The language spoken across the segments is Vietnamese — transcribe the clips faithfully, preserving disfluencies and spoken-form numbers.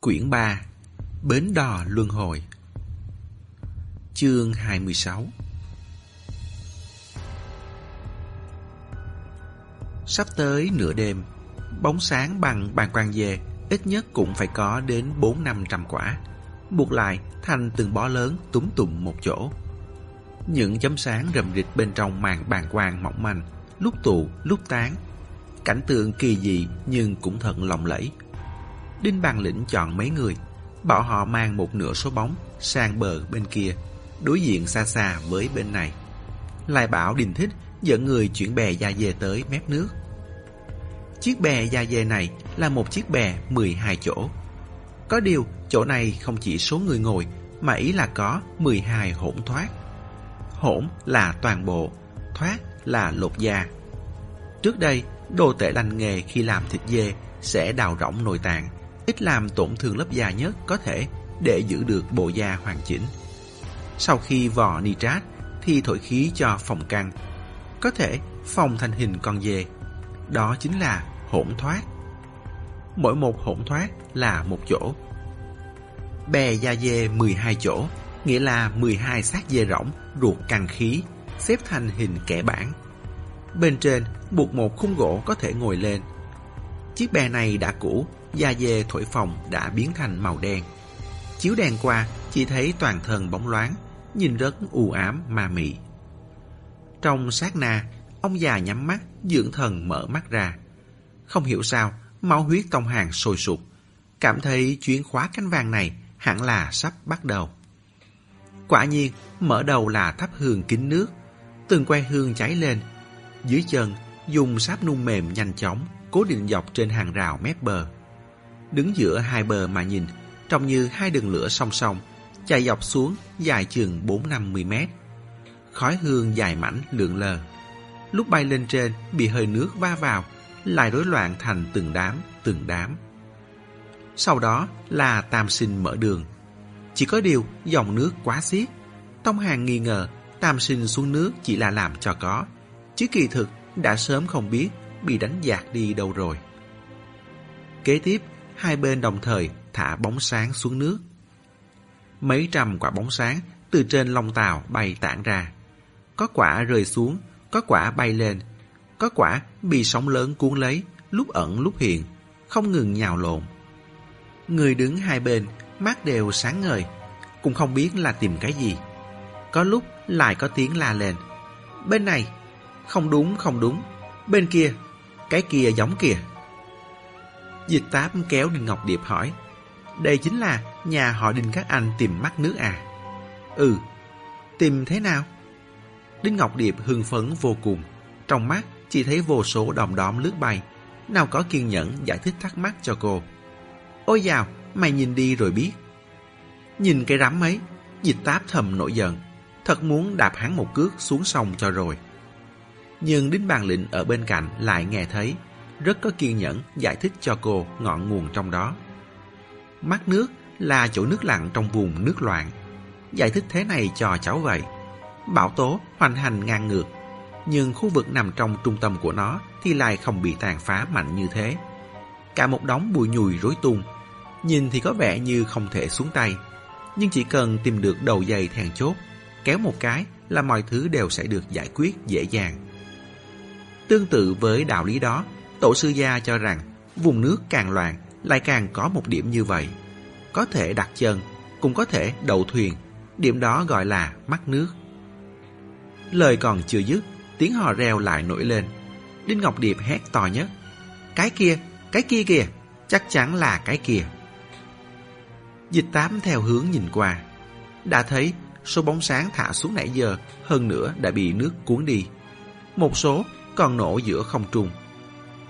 Quyển ba, Bến đò luân hồi. Chương hai mươi sáu. Sắp tới nửa đêm, bóng sáng bằng bàn quang về ít nhất cũng phải có đến bốn năm trăm quả, buộc lại thành từng bó lớn túm tụm một chỗ. Những chấm sáng rầm rịch bên trong màn bàn quang mỏng manh, lúc tụ lúc tán, cảnh tượng kỳ dị nhưng cũng thật lộng lẫy. Đinh Bàng Lĩnh chọn mấy người, bảo họ mang một nửa số bóng sang bờ bên kia, đối diện xa xa với bên này. Lại bảo Đinh Thích dẫn người chuyển bè da dê tới mép nước. Chiếc bè da dê này là một chiếc bè mười hai chỗ. Có điều chỗ này không chỉ số người ngồi, mà ý là có mười hai hỗn thoát. Hỗn là toàn bộ, thoát là lột da. Trước đây, đồ tể lành nghề khi làm thịt dê sẽ đào rỗng nội tạng, ít làm tổn thương lớp da nhất có thể để giữ được bộ da hoàn chỉnh. Sau khi vò nitrat thì thổi khí cho phòng căng, có thể phòng thành hình con dê. Đó chính là hỗn thoát. Mỗi một hỗn thoát là một chỗ. Bè da dê mười hai chỗ, nghĩa là mười hai xác dê rỗng ruột căng khí, xếp thành hình kẻ bảng. Bên trên buộc một khung gỗ có thể ngồi lên. Chiếc bè này đã cũ, da dê thổi phòng đã biến thành màu đen. Chiếu đèn qua chỉ thấy toàn thân bóng loáng, nhìn rất u ám ma mị. Trong sát na, ông già nhắm mắt, dưỡng thần mở mắt ra. Không hiểu sao, máu huyết Tông Hàng sôi sục, cảm thấy chuyến khóa cánh vàng này hẳn là sắp bắt đầu. Quả nhiên, mở đầu là thắp hương kính nước, từng que hương cháy lên. Dưới chân, dùng sáp nung mềm nhanh chóng cố định dọc trên hàng rào mép bờ. Đứng giữa hai bờ mà nhìn, trông như hai đường lửa song song, chạy dọc xuống dài chừng bốn năm mươi mét. Khói hương dài mảnh lượn lờ. Lúc bay lên trên, bị hơi nước va vào, lại rối loạn thành từng đám, từng đám. Sau đó là Tam Sinh mở đường. Chỉ có điều dòng nước quá xiết. Tông Hàng nghi ngờ Tam Sinh xuống nước chỉ là làm cho có, chứ kỳ thực đã sớm không biết bị đánh dạt đi đâu rồi. Kế tiếp, hai bên đồng thời thả bóng sáng xuống nước. Mấy trăm quả bóng sáng từ trên lông tàu bay tản ra. Có quả rơi xuống, có quả bay lên, có quả bị sóng lớn cuốn lấy, lúc ẩn lúc hiện, không ngừng nhào lộn. Người đứng hai bên, mắt đều sáng ngời, cũng không biết là tìm cái gì. Có lúc lại có tiếng la lên. Bên này, không đúng, không đúng. Bên kia, cái kia giống kìa. Dịch Táp kéo Đinh Ngọc Điệp hỏi. Đây chính là nhà họ Đinh các anh tìm mắt nước à? Ừ. Tìm thế nào? Đinh Ngọc Điệp hưng phấn vô cùng, trong mắt chỉ thấy vô số đom đóm lướt bay, nào có kiên nhẫn giải thích thắc mắc cho cô. Ôi dào, mày nhìn đi rồi biết. Nhìn cái rắm ấy, Dịch Táp thầm nổi giận, thật muốn đạp hắn một cước xuống sông cho rồi. Nhưng Đinh Bàng Lĩnh ở bên cạnh lại nghe thấy, rất có kiên nhẫn giải thích cho cô ngọn nguồn trong đó. Mắt nước là chỗ nước lặng trong vùng nước loạn. Giải thích thế này cho cháu vậy. Bão tố hoành hành ngang ngược, nhưng khu vực nằm trong trung tâm của nó thì lại không bị tàn phá mạnh như thế. Cả một đống bụi nhùi rối tung, nhìn thì có vẻ như không thể xuống tay, nhưng chỉ cần tìm được đầu dây then chốt, kéo một cái là mọi thứ đều sẽ được giải quyết dễ dàng. Tương tự với đạo lý đó, tổ sư gia cho rằng vùng nước càng loạn lại càng có một điểm như vậy. Có thể đặt chân, cũng có thể đậu thuyền, điểm đó gọi là mắc nước. Lời còn chưa dứt, tiếng hò reo lại nổi lên. Đinh Ngọc Điệp hét to nhất. Cái kia, cái kia kìa, chắc chắn là cái kia. Dịch Tám theo hướng nhìn qua, đã thấy số bóng sáng thả xuống nãy giờ hơn nữa đã bị nước cuốn đi. Một số còn nổ giữa không trung.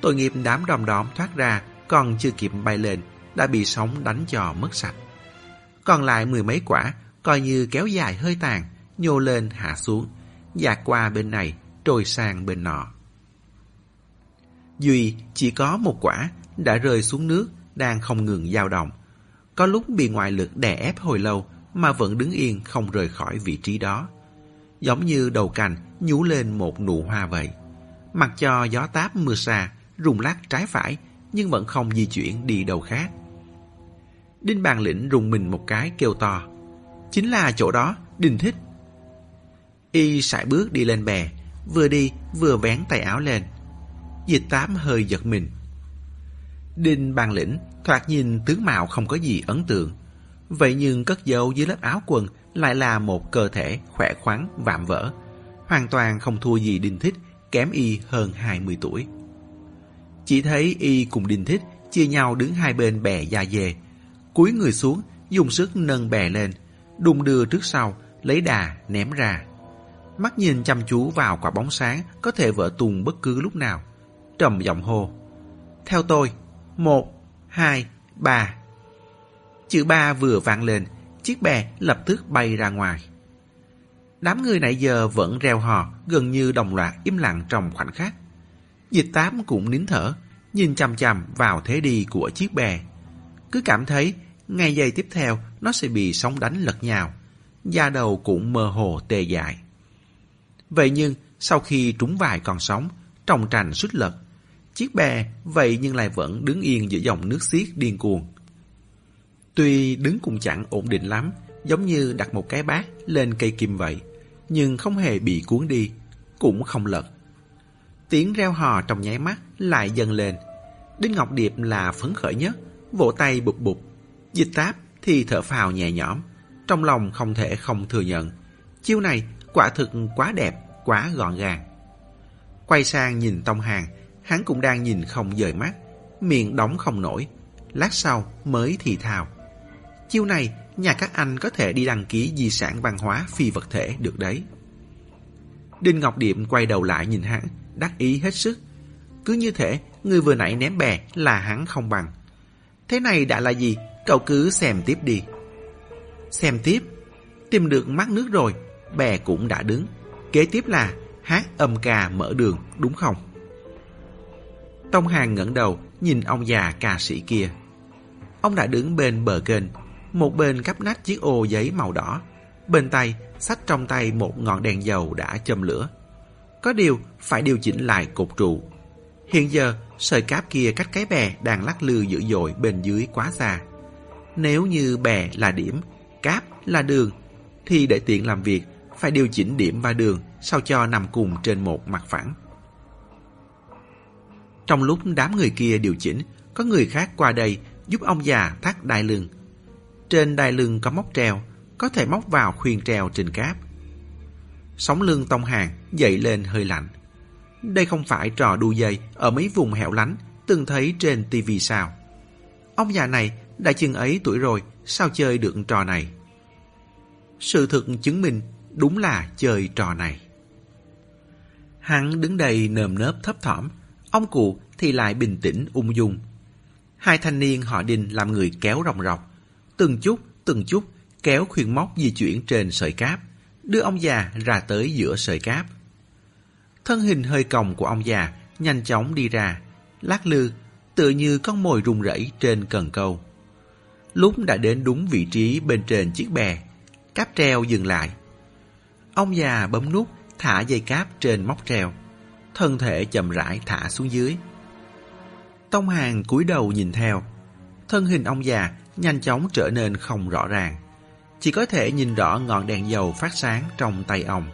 Tội nghiệp đám đom đóm thoát ra còn chưa kịp bay lên đã bị sóng đánh cho mất sạch. Còn lại mười mấy quả coi như kéo dài hơi tàn, nhô lên hạ xuống, dạt qua bên này trôi sang bên nọ. Duy chỉ có một quả đã rơi xuống nước, đang không ngừng dao động, có lúc bị ngoại lực đè ép hồi lâu mà vẫn đứng yên không rời khỏi vị trí đó, giống như đầu cành nhú lên một nụ hoa vậy. Mặc cho gió táp mưa sa rung lắc trái phải nhưng vẫn không di chuyển đi đâu khác. Đinh Bàng Lĩnh rùng mình một cái kêu to. Chính là chỗ đó, Đinh Thích. Y sải bước đi lên bè, vừa đi vừa vén tay áo lên. Dịch Tám hơi giật mình. Đinh Bàng Lĩnh thoạt nhìn tướng mạo không có gì ấn tượng, vậy nhưng cất giấu dưới lớp áo quần lại là một cơ thể khỏe khoắn vạm vỡ, hoàn toàn không thua gì Đinh Thích, kém y hơn hai mươi tuổi. Chỉ thấy y cùng Đinh Thích chia nhau đứng hai bên bè da dê, cúi người xuống dùng sức nâng bè lên, đung đưa trước sau lấy đà ném ra. Mắt nhìn chăm chú vào quả bóng sáng có thể vỡ tung bất cứ lúc nào, trầm giọng hô: Theo tôi, một, hai, ba. Chữ ba vừa vang lên, chiếc bè lập tức bay ra ngoài. Đám người nãy giờ vẫn reo hò, gần như đồng loạt im lặng trong khoảnh khắc. Dịch Tám cũng nín thở, nhìn chằm chằm vào thế đi của chiếc bè. Cứ cảm thấy ngay giây tiếp theo nó sẽ bị sóng đánh lật nhào, da đầu cũng mơ hồ tê dại. Vậy nhưng sau khi trúng vài con sóng, tròng trành suýt lật, chiếc bè vậy nhưng lại vẫn đứng yên giữa dòng nước xiết điên cuồng. Tuy đứng cũng chẳng ổn định lắm, giống như đặt một cái bát lên cây kim vậy, nhưng không hề bị cuốn đi, cũng không lật. Tiếng reo hò trong nháy mắt lại dâng lên. Đinh Ngọc Điệp là phấn khởi nhất, vỗ tay bụp bụp. Dịch Táp thì thở phào nhẹ nhõm, trong lòng không thể không thừa nhận, chiêu này quả thực quá đẹp, quá gọn gàng. Quay sang nhìn Tông Hàng, hắn cũng đang nhìn không rời mắt, miệng đóng không nổi, lát sau mới thì thào. Chiêu này nhà các anh có thể đi đăng ký di sản văn hóa phi vật thể được đấy. Đinh Ngọc Điệp quay đầu lại nhìn hắn, đắc ý hết sức. Cứ như thể người vừa nãy ném bè là hắn không bằng. Thế này đã là gì, cậu cứ xem tiếp đi. Xem tiếp, tìm được mắt nước rồi, bè cũng đã đứng. Kế tiếp là hát âm ca mở đường, đúng không? Tông Hàng ngẩng đầu nhìn ông già ca sĩ kia. Ông đã đứng bên bờ kênh, một bên cắp nách chiếc ô giấy màu đỏ, bên tay xách trong tay một ngọn đèn dầu đã châm lửa. Có điều phải điều chỉnh lại cột trụ. Hiện giờ sợi cáp kia cách cái bè đang lắc lư dữ dội bên dưới quá xa. Nếu như bè là điểm, cáp là đường, thì để tiện làm việc phải điều chỉnh điểm và đường sao cho nằm cùng trên một mặt phẳng. Trong lúc đám người kia điều chỉnh, có người khác qua đây giúp ông già thắt đai lưng. Trên đai lưng có móc treo, có thể móc vào khuyên treo trên cáp. Sống lưng Tông Hàng dậy lên hơi lạnh. Đây không phải trò đu dây ở mấy vùng hẻo lánh từng thấy trên tivi sao? Ông già này đã chừng ấy tuổi rồi, sao chơi được trò này? Sự thực chứng minh đúng là chơi trò này. Hắn đứng đây nơm nớp thấp thỏm, ông cụ thì lại bình tĩnh ung dung. Hai thanh niên họ Đinh làm người kéo ròng rọc, từng chút từng chút kéo khuyên móc di chuyển trên sợi cáp, đưa ông già ra tới giữa sợi cáp. Thân hình hơi còng của ông già nhanh chóng đi ra, lắc lư tựa như con mồi rung rẩy trên cần câu. Lúc đã đến đúng vị trí bên trên chiếc bè, cáp treo dừng lại. Ông già bấm nút thả dây cáp trên móc treo, thân thể chậm rãi thả xuống dưới. Tông Hàng cúi đầu nhìn theo, thân hình ông già nhanh chóng trở nên không rõ ràng, chỉ có thể nhìn rõ ngọn đèn dầu phát sáng trong tay ông.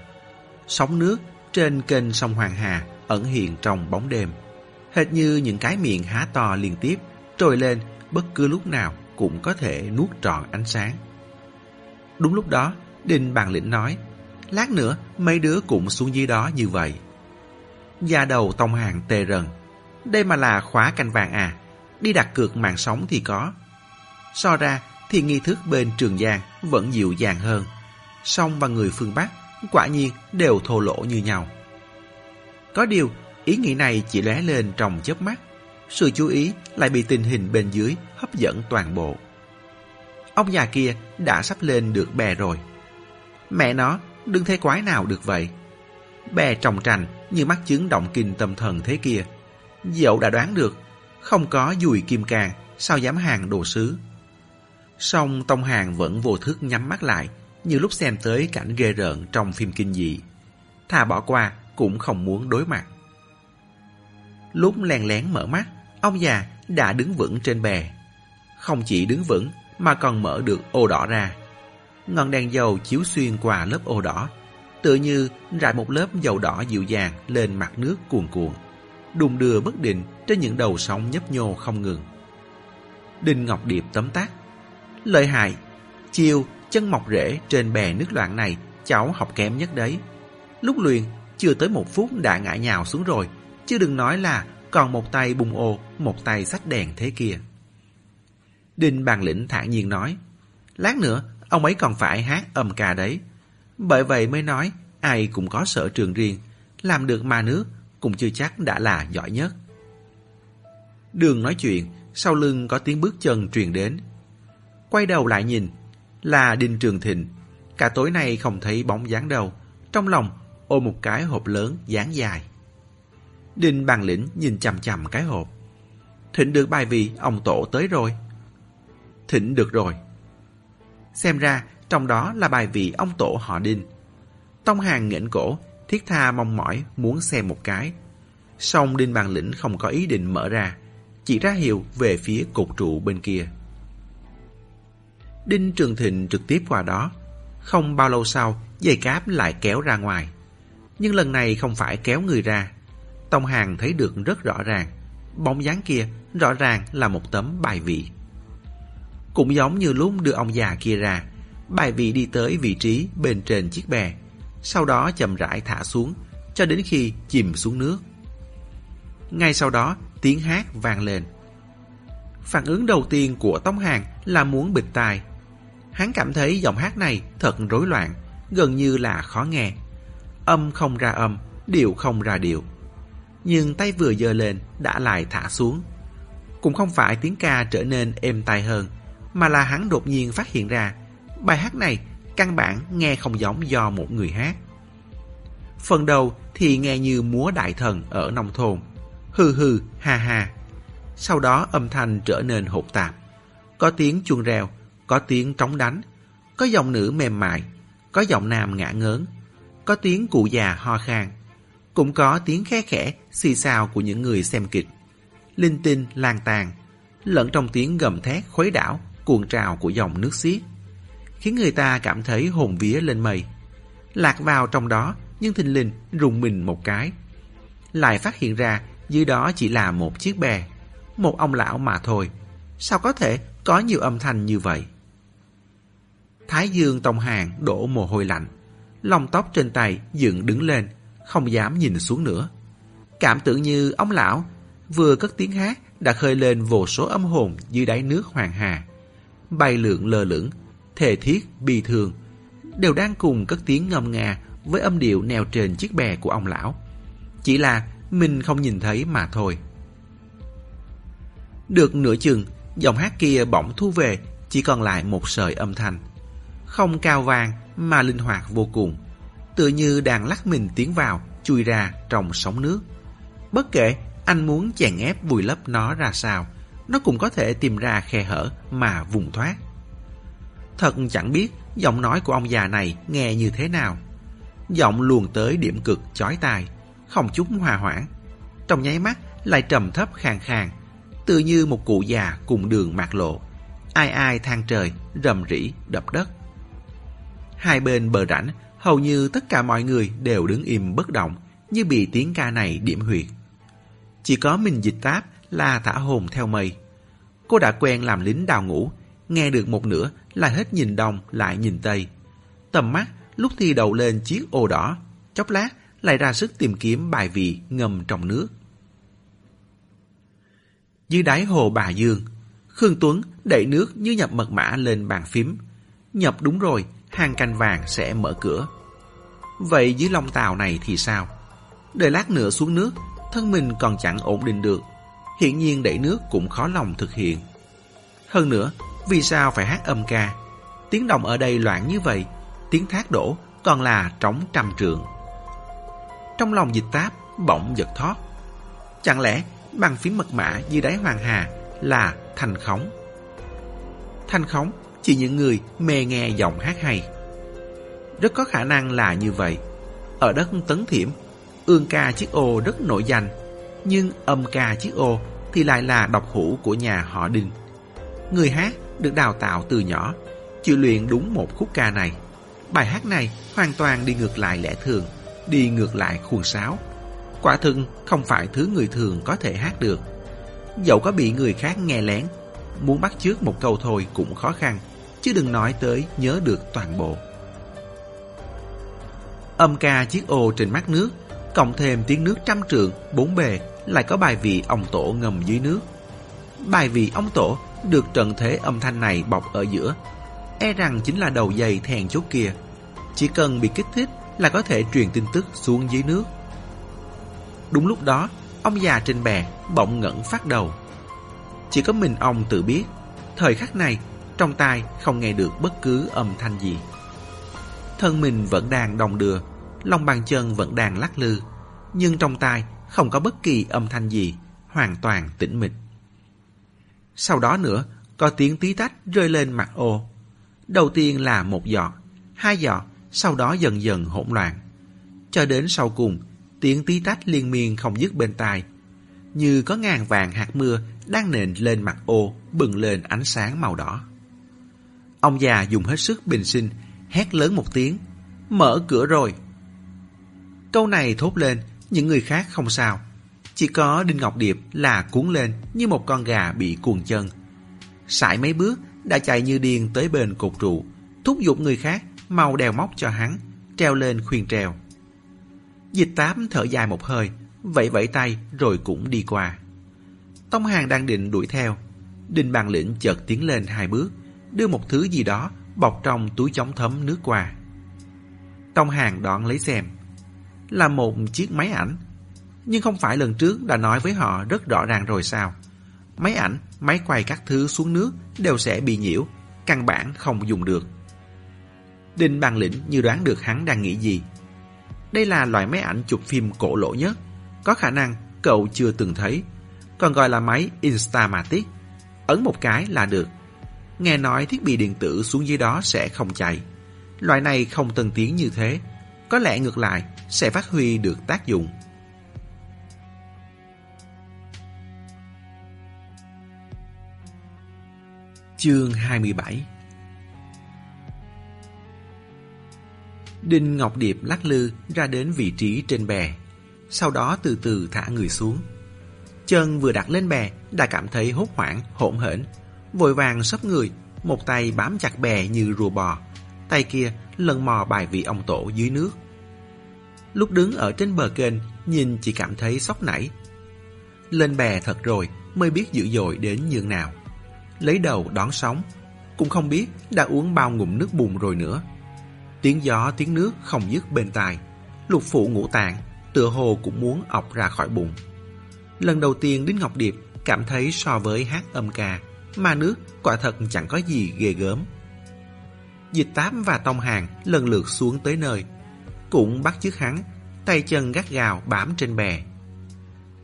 Sóng nước trên kênh sông Hoàng Hà ẩn hiện trong bóng đêm, hệt như những cái miệng há to liên tiếp trồi lên, bất cứ lúc nào cũng có thể nuốt trọn ánh sáng. Đúng lúc đó, Đinh Bàng Lĩnh nói: Lát nữa mấy đứa cũng xuống dưới đó như vậy. Da đầu Tông Hàng tê rần. Đây mà là khóa canh vàng à? Đi đặt cược mạng sống thì có. So ra thì nghi thức bên Trường Giang vẫn dịu dàng hơn. Song và người phương Bắc quả nhiên đều thô lỗ như nhau. Có điều ý nghĩ này chỉ lóe lên trong chớp mắt, sự chú ý lại bị tình hình bên dưới hấp dẫn toàn bộ. Ông già kia đã sắp lên được bè rồi. Mẹ nó, đừng thế quái nào được vậy. Bè tròng trành như mắc chứng động kinh tâm thần thế kia, dẫu đã đoán được, không có dùi kim càng sao dám hàng đồ sứ. Song Tông Hàng vẫn vô thức nhắm mắt lại, như lúc xem tới cảnh ghê rợn trong phim kinh dị, thà bỏ qua cũng không muốn đối mặt. Lúc lén lén mở mắt, ông già đã đứng vững trên bè. Không chỉ đứng vững mà còn mở được ô đỏ ra. Ngọn đèn dầu chiếu xuyên qua lớp ô đỏ, tựa như rải một lớp dầu đỏ dịu dàng lên mặt nước cuồn cuộn, đùng đưa bất định trên những đầu sóng nhấp nhô không ngừng. Đinh Ngọc Điệp tấm tắc: lợi hại, chiêu chân mọc rễ trên bè nước loạn này cháu học kém nhất đấy. Lúc luyện chưa tới một phút đã ngã nhào xuống rồi, chứ đừng nói là còn một tay bung ô, một tay xách đèn thế kia. Đinh Bàng Lĩnh thản nhiên nói: lát nữa ông ấy còn phải hát âm ca đấy. Bởi vậy mới nói ai cũng có sở trường riêng, làm được ma nước cũng chưa chắc đã là giỏi nhất. Đường nói chuyện, sau lưng có tiếng bước chân truyền đến. Quay đầu lại nhìn, là Đinh Trường Thịnh. Cả tối nay không thấy bóng dáng đâu, trong lòng ôm một cái hộp lớn dáng dài. Đinh Bàng Lĩnh nhìn chằm chằm cái hộp. Thịnh được bài vì ông tổ tới rồi. Thịnh được rồi. Xem ra trong đó là bài vị ông tổ họ Đinh. Tông Hàng nghển cổ, thiết tha mong mỏi muốn xem một cái. Song Đinh Bàng Lĩnh không có ý định mở ra, chỉ ra hiệu về phía cột trụ bên kia. Đinh Trường Thịnh trực tiếp qua đó. Không bao lâu sau, dây cáp lại kéo ra ngoài. Nhưng lần này không phải kéo người ra. Tông Hàng thấy được rất rõ ràng, bóng dáng kia rõ ràng là một tấm bài vị. Cũng giống như lúc đưa ông già kia ra, bài vị đi tới vị trí bên trên chiếc bè, sau đó chậm rãi thả xuống cho đến khi chìm xuống nước. Ngay sau đó tiếng hát vang lên. Phản ứng đầu tiên của Tông Hàng là muốn bịt tai. Hắn cảm thấy giọng hát này thật rối loạn, gần như là khó nghe, âm không ra âm, điệu không ra điệu. Nhưng tay vừa giơ lên đã lại thả xuống. Cũng không phải tiếng ca trở nên êm tai hơn, mà là hắn đột nhiên phát hiện ra bài hát này căn bản nghe không giống do một người hát. Phần đầu thì nghe như múa đại thần ở nông thôn, hừ hừ ha ha. Sau đó âm thanh trở nên hỗn tạp, có tiếng chuông reo, có tiếng trống đánh, có giọng nữ mềm mại, có giọng nam ngả ngớn, có tiếng cụ già ho khan, cũng có tiếng khe khẽ xì xào của những người xem kịch, linh tinh lang tàn lẫn trong tiếng gầm thét khuấy đảo cuồng trào của dòng nước xiết, khiến người ta cảm thấy hồn vía lên mây. Lạc vào trong đó, nhưng thình lình rùng mình một cái, lại phát hiện ra dưới đó chỉ là một chiếc bè, một ông lão mà thôi. Sao có thể có nhiều âm thanh như vậy? Thái dương Tông Hàng đổ mồ hôi lạnh, lông tóc trên tay dựng đứng lên, không dám nhìn xuống nữa. Cảm tưởng như ông lão vừa cất tiếng hát đã khơi lên vô số âm hồn dưới đáy nước Hoàng Hà, bay lượn lơ lửng, thề thiết bi thương, đều đang cùng cất tiếng ngâm nga với âm điệu neo trên chiếc bè của ông lão. Chỉ là mình không nhìn thấy mà thôi. Được nửa chừng, giọng hát kia bỗng thu về, chỉ còn lại một sợi âm thanh, không cao vang mà linh hoạt vô cùng, tựa như đang lắc mình tiến vào, chui ra trong sóng nước. Bất kể anh muốn chèn ép vùi lấp nó ra sao, nó cũng có thể tìm ra khe hở mà vùng thoát. Thật chẳng biết giọng nói của ông già này nghe như thế nào. Giọng luồn tới điểm cực chói tai, không chút hòa hoãn, trong nháy mắt lại trầm thấp khàn khàn, tựa như một cụ già cùng đường mạt lộ, ai ai than trời, rầm rĩ đập đất. Hai bên bờ rãnh hầu như tất cả mọi người đều đứng im bất động, như bị tiếng ca này điểm huyệt. Chỉ có mình Dịch Táp là thả hồn theo mây. Cô đã quen làm lính đào ngũ, nghe được một nửa là hết nhìn đông lại nhìn tây, tầm mắt lúc thì đầu lên chiếc ô đỏ, chốc lát lại ra sức tìm kiếm bài vị ngầm trong nước. Dưới đáy hồ Bà Dương, Khương Tuấn đẩy nước như nhập mật mã lên bàn phím. Nhập đúng rồi, hang canh vàng sẽ mở cửa. Vậy dưới lòng tàu này thì sao? Đợi lát nữa xuống nước, thân mình còn chẳng ổn định được, hiển nhiên đẩy nước cũng khó lòng thực hiện. Hơn nữa, vì sao phải hát âm ca? Tiếng động ở đây loạn như vậy, tiếng thác đổ còn là trống trăm trượng. Trong lòng Dịch Táp bỗng giật thót. Chẳng lẽ bàn phím mật mã dưới đáy Hoàng Hà là thành khống? Thành khống chỉ những người mê nghe giọng hát hay. Rất có khả năng là như vậy. Ở đất Tấn Thiểm, ương ca chiếc ô rất nổi danh, nhưng âm ca chiếc ô thì lại là độc hữu của nhà họ Đinh. Người hát được đào tạo từ nhỏ, chịu luyện đúng một khúc ca này. Bài hát này hoàn toàn đi ngược lại lẽ thường, đi ngược lại khuôn sáo. Quả thực không phải thứ người thường có thể hát được. Dẫu có bị người khác nghe lén, muốn bắt chước một câu thôi cũng khó khăn, chứ đừng nói tới nhớ được toàn bộ. Âm ca chiếc ô trên mắt nước, cộng thêm tiếng nước trăm trượng, bốn bề, lại có bài vị ông tổ ngầm dưới nước. Bài vị ông tổ được trận thế âm thanh này bọc ở giữa, e rằng chính là đầu dây thèn chốt kia. Chỉ cần bị kích thích là có thể truyền tin tức xuống dưới nước. Đúng lúc đó, ông già trên bè bỗng ngẩng phát đầu. Chỉ có mình ông tự biết, thời khắc này trong tai không nghe được bất cứ âm thanh gì. Thân mình vẫn đang đong đưa, lòng bàn chân vẫn đang lắc lư, nhưng trong tai không có bất kỳ âm thanh gì, hoàn toàn tĩnh mịch. Sau đó nữa, có tiếng tí tách rơi lên mặt ô. Đầu tiên là một giọt, hai giọt, sau đó dần dần hỗn loạn. Cho đến sau cùng, tiếng tí tách liên miên không dứt bên tai, như có ngàn vàng hạt mưa đang nện lên mặt ô, bừng lên ánh sáng màu đỏ. Ông già dùng hết sức bình sinh, hét lớn một tiếng, "Mở cửa rồi!" Câu này thốt lên, những người khác không sao. Chỉ có Đinh Ngọc Điệp là cuốn lên như một con gà bị cuồng chân. Sải mấy bước đã chạy như điên tới bên cột trụ, thúc giục người khác mau đèo móc cho hắn, treo lên khuyên treo. Dịch Tám thở dài một hơi, vẫy vẫy tay rồi cũng đi qua. Tông Hàng đang định đuổi theo, Đinh Bàng Lĩnh chợt tiến lên hai bước, đưa một thứ gì đó bọc trong túi chống thấm nước qua. Tông Hàng đón lấy xem, là một chiếc máy ảnh. Nhưng không phải lần trước đã nói với họ rất rõ ràng rồi sao? Máy ảnh, máy quay các thứ xuống nước đều sẽ bị nhiễu, căn bản không dùng được. Đinh Bàng Lĩnh như đoán được hắn đang nghĩ gì. Đây là loại máy ảnh chụp phim cổ lỗ nhất, có khả năng cậu chưa từng thấy, còn gọi là máy Instamatic. Ấn một cái là được. Nghe nói thiết bị điện tử xuống dưới đó sẽ không chạy. Loại này không tân tiến như thế, có lẽ ngược lại sẽ phát huy được tác dụng. Chương hai mươi bảy. Đinh Ngọc Điệp lắc lư ra đến vị trí trên bè, sau đó từ từ thả người xuống. Chân vừa đặt lên bè đã cảm thấy hốt hoảng, hỗn hển, vội vàng sấp người, một tay bám chặt bè như rùa bò, tay kia lần mò bài vị ông tổ dưới nước. Lúc đứng ở trên bờ kênh, nhìn chỉ cảm thấy sốc nảy. Lên bè thật rồi mới biết dữ dội đến nhường nào. Lấy đầu đón sóng, cũng không biết đã uống bao ngụm nước bùn rồi nữa. Tiếng gió tiếng nước không dứt bên tai, lục phủ ngũ tạng tựa hồ cũng muốn ọc ra khỏi bụng. Lần đầu tiên Đinh Ngọc Điệp cảm thấy so với hát âm ca, mà nước quả thật chẳng có gì ghê gớm. Dịch Táp và Tông Hàng lần lượt xuống tới nơi, cũng bắt chước hắn, tay chân gắt gào bám trên bè.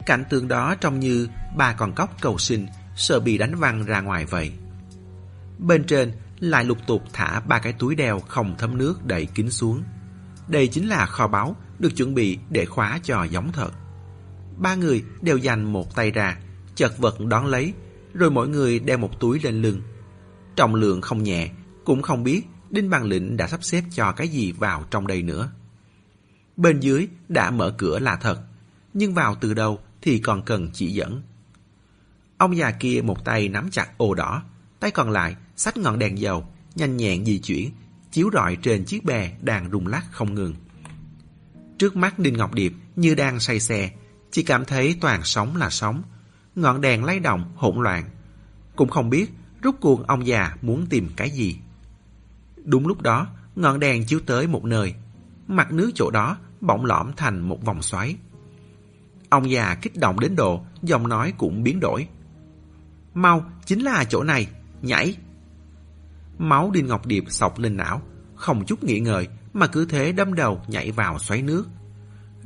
Cảnh tượng đó trông như bà con cóc cầu sinh sợ bị đánh văng ra ngoài vậy. Bên trên lại lục tục thả ba cái túi đeo không thấm nước đậy kín xuống. Đây chính là kho báu được chuẩn bị để khóa cho giống thật. Ba người đều dành một tay ra, chật vật đón lấy, rồi mỗi người đeo một túi lên lưng. Trọng lượng không nhẹ, cũng không biết Đinh Bàng Lĩnh đã sắp xếp cho cái gì vào trong đây nữa. Bên dưới đã mở cửa là thật, nhưng vào từ đâu thì còn cần chỉ dẫn. Ông già kia một tay nắm chặt ô đỏ, tay còn lại xách ngọn đèn dầu, nhanh nhẹn di chuyển, chiếu rọi trên chiếc bè đang rung lắc không ngừng. Trước mắt Đinh Ngọc Điệp như đang say xe, chỉ cảm thấy toàn sóng là sóng, ngọn đèn lay động hỗn loạn. Cũng không biết rốt cuộc ông già muốn tìm cái gì. Đúng lúc đó, ngọn đèn chiếu tới một nơi, mặt nước chỗ đó bỗng lõm thành một vòng xoáy. Ông già kích động đến độ giọng nói cũng biến đổi. "Mau, chính là chỗ này, nhảy!" Máu Đinh Ngọc Điệp xộc lên não, không chút nghĩ ngợi mà cứ thế đâm đầu nhảy vào xoáy nước,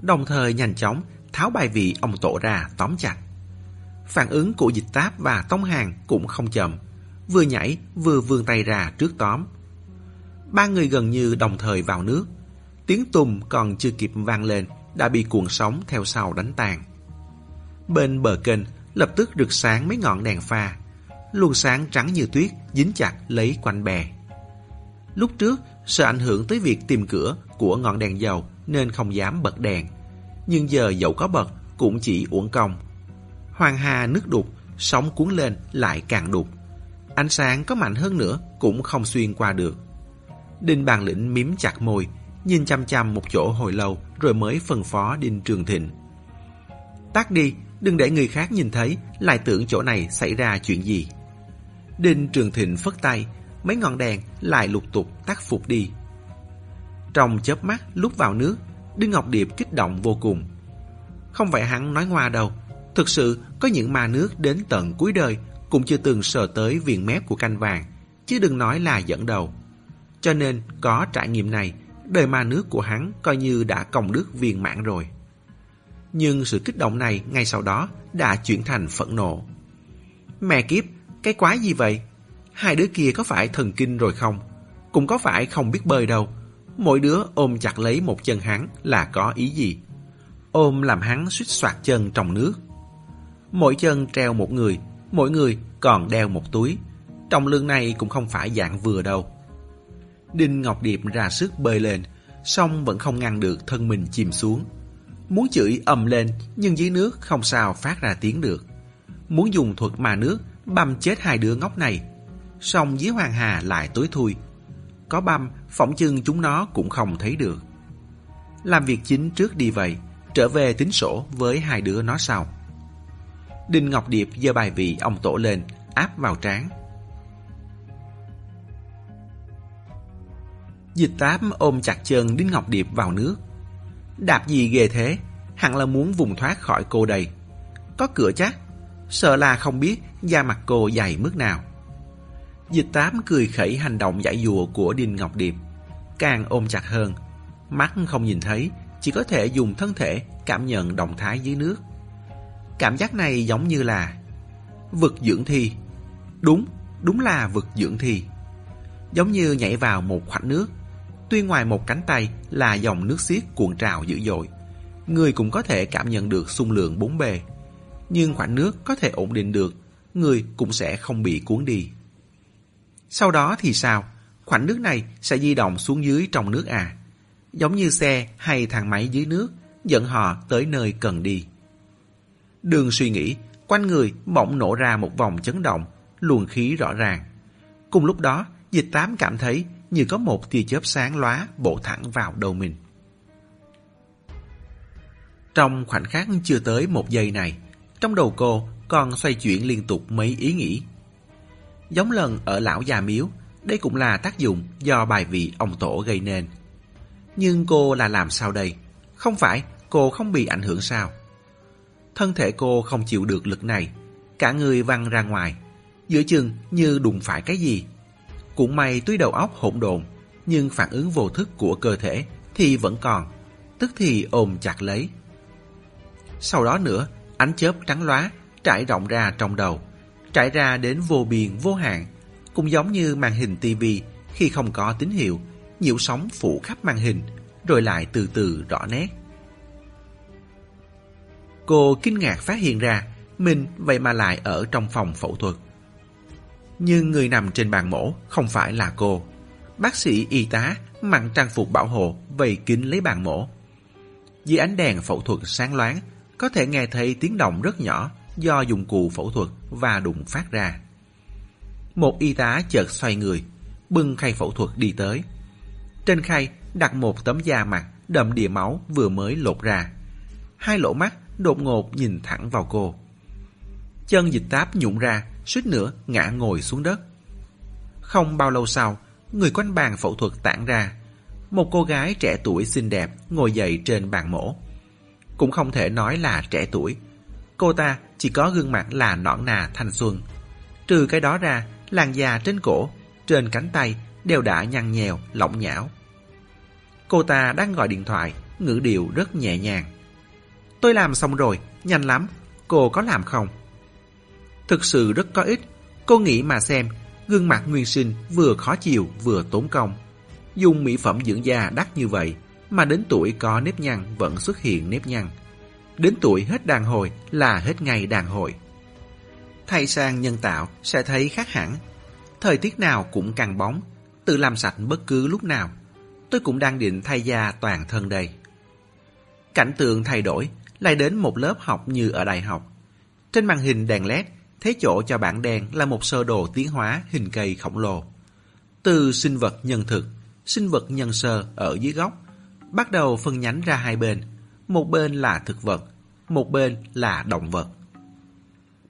đồng thời nhanh chóng tháo bài vị ông tổ ra tóm chặt. Phản ứng của Dịch Táp và Tông Hàng cũng không chậm, vừa nhảy vừa vươn tay ra trước tóm. Ba người gần như đồng thời vào nước, tiếng tùng còn chưa kịp vang lên đã bị cuộn sóng theo sau đánh tàn. Bên bờ kênh lập tức rực sáng mấy ngọn đèn pha, luồng sáng trắng như tuyết dính chặt lấy quanh bè. Lúc trước sợ ảnh hưởng tới việc tìm cửa của ngọn đèn dầu nên không dám bật đèn, nhưng giờ dẫu có bật cũng chỉ uổng công. Hoàng Hà nước đục, sóng cuốn lên lại càng đục, ánh sáng có mạnh hơn nữa cũng không xuyên qua được. Đinh Bàng Lĩnh mím chặt môi, nhìn chăm chăm một chỗ hồi lâu rồi mới phân phó Đinh Trường Thịnh: "Tắt đi, đừng để người khác nhìn thấy, lại tưởng chỗ này xảy ra chuyện gì." Đinh Trường Thịnh phất tay, mấy ngọn đèn lại lục tục tắt phục đi. Trong chớp mắt lúc vào nước, Đinh Ngọc Điệp kích động vô cùng. Không phải hắn nói ngoa đâu, thực sự có những ma nước đến tận cuối đời cũng chưa từng sờ tới viền mép của canh vàng, chứ đừng nói là dẫn đầu. Cho nên có trải nghiệm này, đời ma nước của hắn coi như đã công đức viên mãn rồi. Nhưng sự kích động này ngay sau đó đã chuyển thành phẫn nộ. Mẹ kiếp, cái quái gì vậy? Hai đứa kia có phải thần kinh rồi không? Cũng có phải không biết bơi đâu. Mỗi đứa ôm chặt lấy một chân hắn là có ý gì? Ôm làm hắn suýt soạt chân trong nước. Mỗi chân treo một người, mỗi người còn đeo một túi. Trọng lượng này cũng không phải dạng vừa đâu. Đinh Ngọc Điệp ra sức bơi lên, song vẫn không ngăn được thân mình chìm xuống. Muốn chửi ầm lên nhưng dưới nước không sao phát ra tiếng được. Muốn dùng thuật mà nước băm chết hai đứa ngốc này, song dưới Hoàng Hà lại tối thui. Có băm phỏng chừng chúng nó cũng không thấy được. Làm việc chính trước đi vậy, trở về tính sổ với hai đứa nó sau. Đinh Ngọc Điệp giơ bài vị ông tổ lên áp vào trán. Dịch Tám ôm chặt chân Đinh Ngọc Điệp vào nước. Đạp gì ghê thế, hẳn là muốn vùng thoát khỏi cô đây. Có cửa chắc, sợ là không biết da mặt cô dày mức nào. Dịch Tám cười khẩy hành động giải dùa của Đinh Ngọc Điệp, càng ôm chặt hơn. Mắt không nhìn thấy, chỉ có thể dùng thân thể cảm nhận động thái dưới nước. Cảm giác này giống như là vực dưỡng thi. Đúng, đúng là vực dưỡng thi. Giống như nhảy vào một khoảnh nước, tuy ngoài một cánh tay là dòng nước xiết cuộn trào dữ dội, người cũng có thể cảm nhận được xung lượng bốn bề, nhưng khoảng nước có thể ổn định được, người cũng sẽ không bị cuốn đi. Sau đó thì sao? Khoảng nước này sẽ di động xuống dưới trong nước à? Giống như xe hay thang máy dưới nước, dẫn họ tới nơi cần đi. Đường suy nghĩ, quanh người bỗng nổ ra một vòng chấn động, luồng khí rõ ràng. Cùng lúc đó, Dịch Tám cảm thấy như có một tia chớp sáng lóa bổ thẳng vào đầu mình. Trong khoảnh khắc chưa tới một giây này, trong đầu cô còn xoay chuyển liên tục mấy ý nghĩ. Giống lần ở Lão Gia Miếu, đây cũng là tác dụng do bài vị ông tổ gây nên. Nhưng cô là làm sao đây? Không phải cô không bị ảnh hưởng sao? Thân thể cô không chịu được lực này, cả người văng ra ngoài, giữa chừng như đụng phải cái gì. Cũng may tuy đầu óc hỗn độn, nhưng phản ứng vô thức của cơ thể thì vẫn còn, tức thì ôm chặt lấy. Sau đó nữa, ánh chớp trắng lóa trải rộng ra trong đầu, trải ra đến vô biên vô hạn, cũng giống như màn hình tivi khi không có tín hiệu, nhiễu sóng phủ khắp màn hình, rồi lại từ từ rõ nét. Cô kinh ngạc phát hiện ra mình vậy mà lại ở trong phòng phẫu thuật. Nhưng người nằm trên bàn mổ không phải là cô. Bác sĩ y tá mặc trang phục bảo hộ vây kín lấy bàn mổ. Dưới ánh đèn phẫu thuật sáng loáng, có thể nghe thấy tiếng động rất nhỏ do dụng cụ phẫu thuật và đụng phát ra. Một y tá chợt xoay người, bưng khay phẫu thuật đi tới. Trên khay đặt một tấm da mặt đậm đìa máu vừa mới lột ra. Hai lỗ mắt đột ngột nhìn thẳng vào cô. Chân Dịch Táp nhũn ra, suýt nữa ngã ngồi xuống đất. Không bao lâu sau, người quanh bàn phẫu thuật tản ra. Một cô gái trẻ tuổi xinh đẹp ngồi dậy trên bàn mổ. Cũng không thể nói là trẻ tuổi, cô ta chỉ có gương mặt là nõn nà thanh xuân. Trừ cái đó ra, làn da trên cổ, trên cánh tay đều đã nhăn nhèo, lỏng nhão. Cô ta đang gọi điện thoại, ngữ điệu rất nhẹ nhàng. "Tôi làm xong rồi, nhanh lắm, cô có làm không?" Thực sự rất có ích. Cô nghĩ mà xem, gương mặt nguyên sinh vừa khó chịu vừa tốn công. Dùng mỹ phẩm dưỡng da đắt như vậy mà đến tuổi có nếp nhăn vẫn xuất hiện nếp nhăn. Đến tuổi hết đàn hồi là hết ngày đàn hồi. thay sang nhân tạo sẽ thấy khác hẳn. Thời tiết nào cũng căng bóng, tự làm sạch bất cứ lúc nào. Tôi cũng đang định thay da toàn thân đây. Cảnh tượng thay đổi, lại đến một lớp học như ở đại học. Trên màn hình đèn led, thế chỗ cho bảng đen là một sơ đồ tiến hóa hình cây khổng lồ. Từ sinh vật nhân thực, sinh vật nhân sơ ở dưới góc, bắt đầu phân nhánh ra hai bên. Một bên là thực vật, một bên là động vật.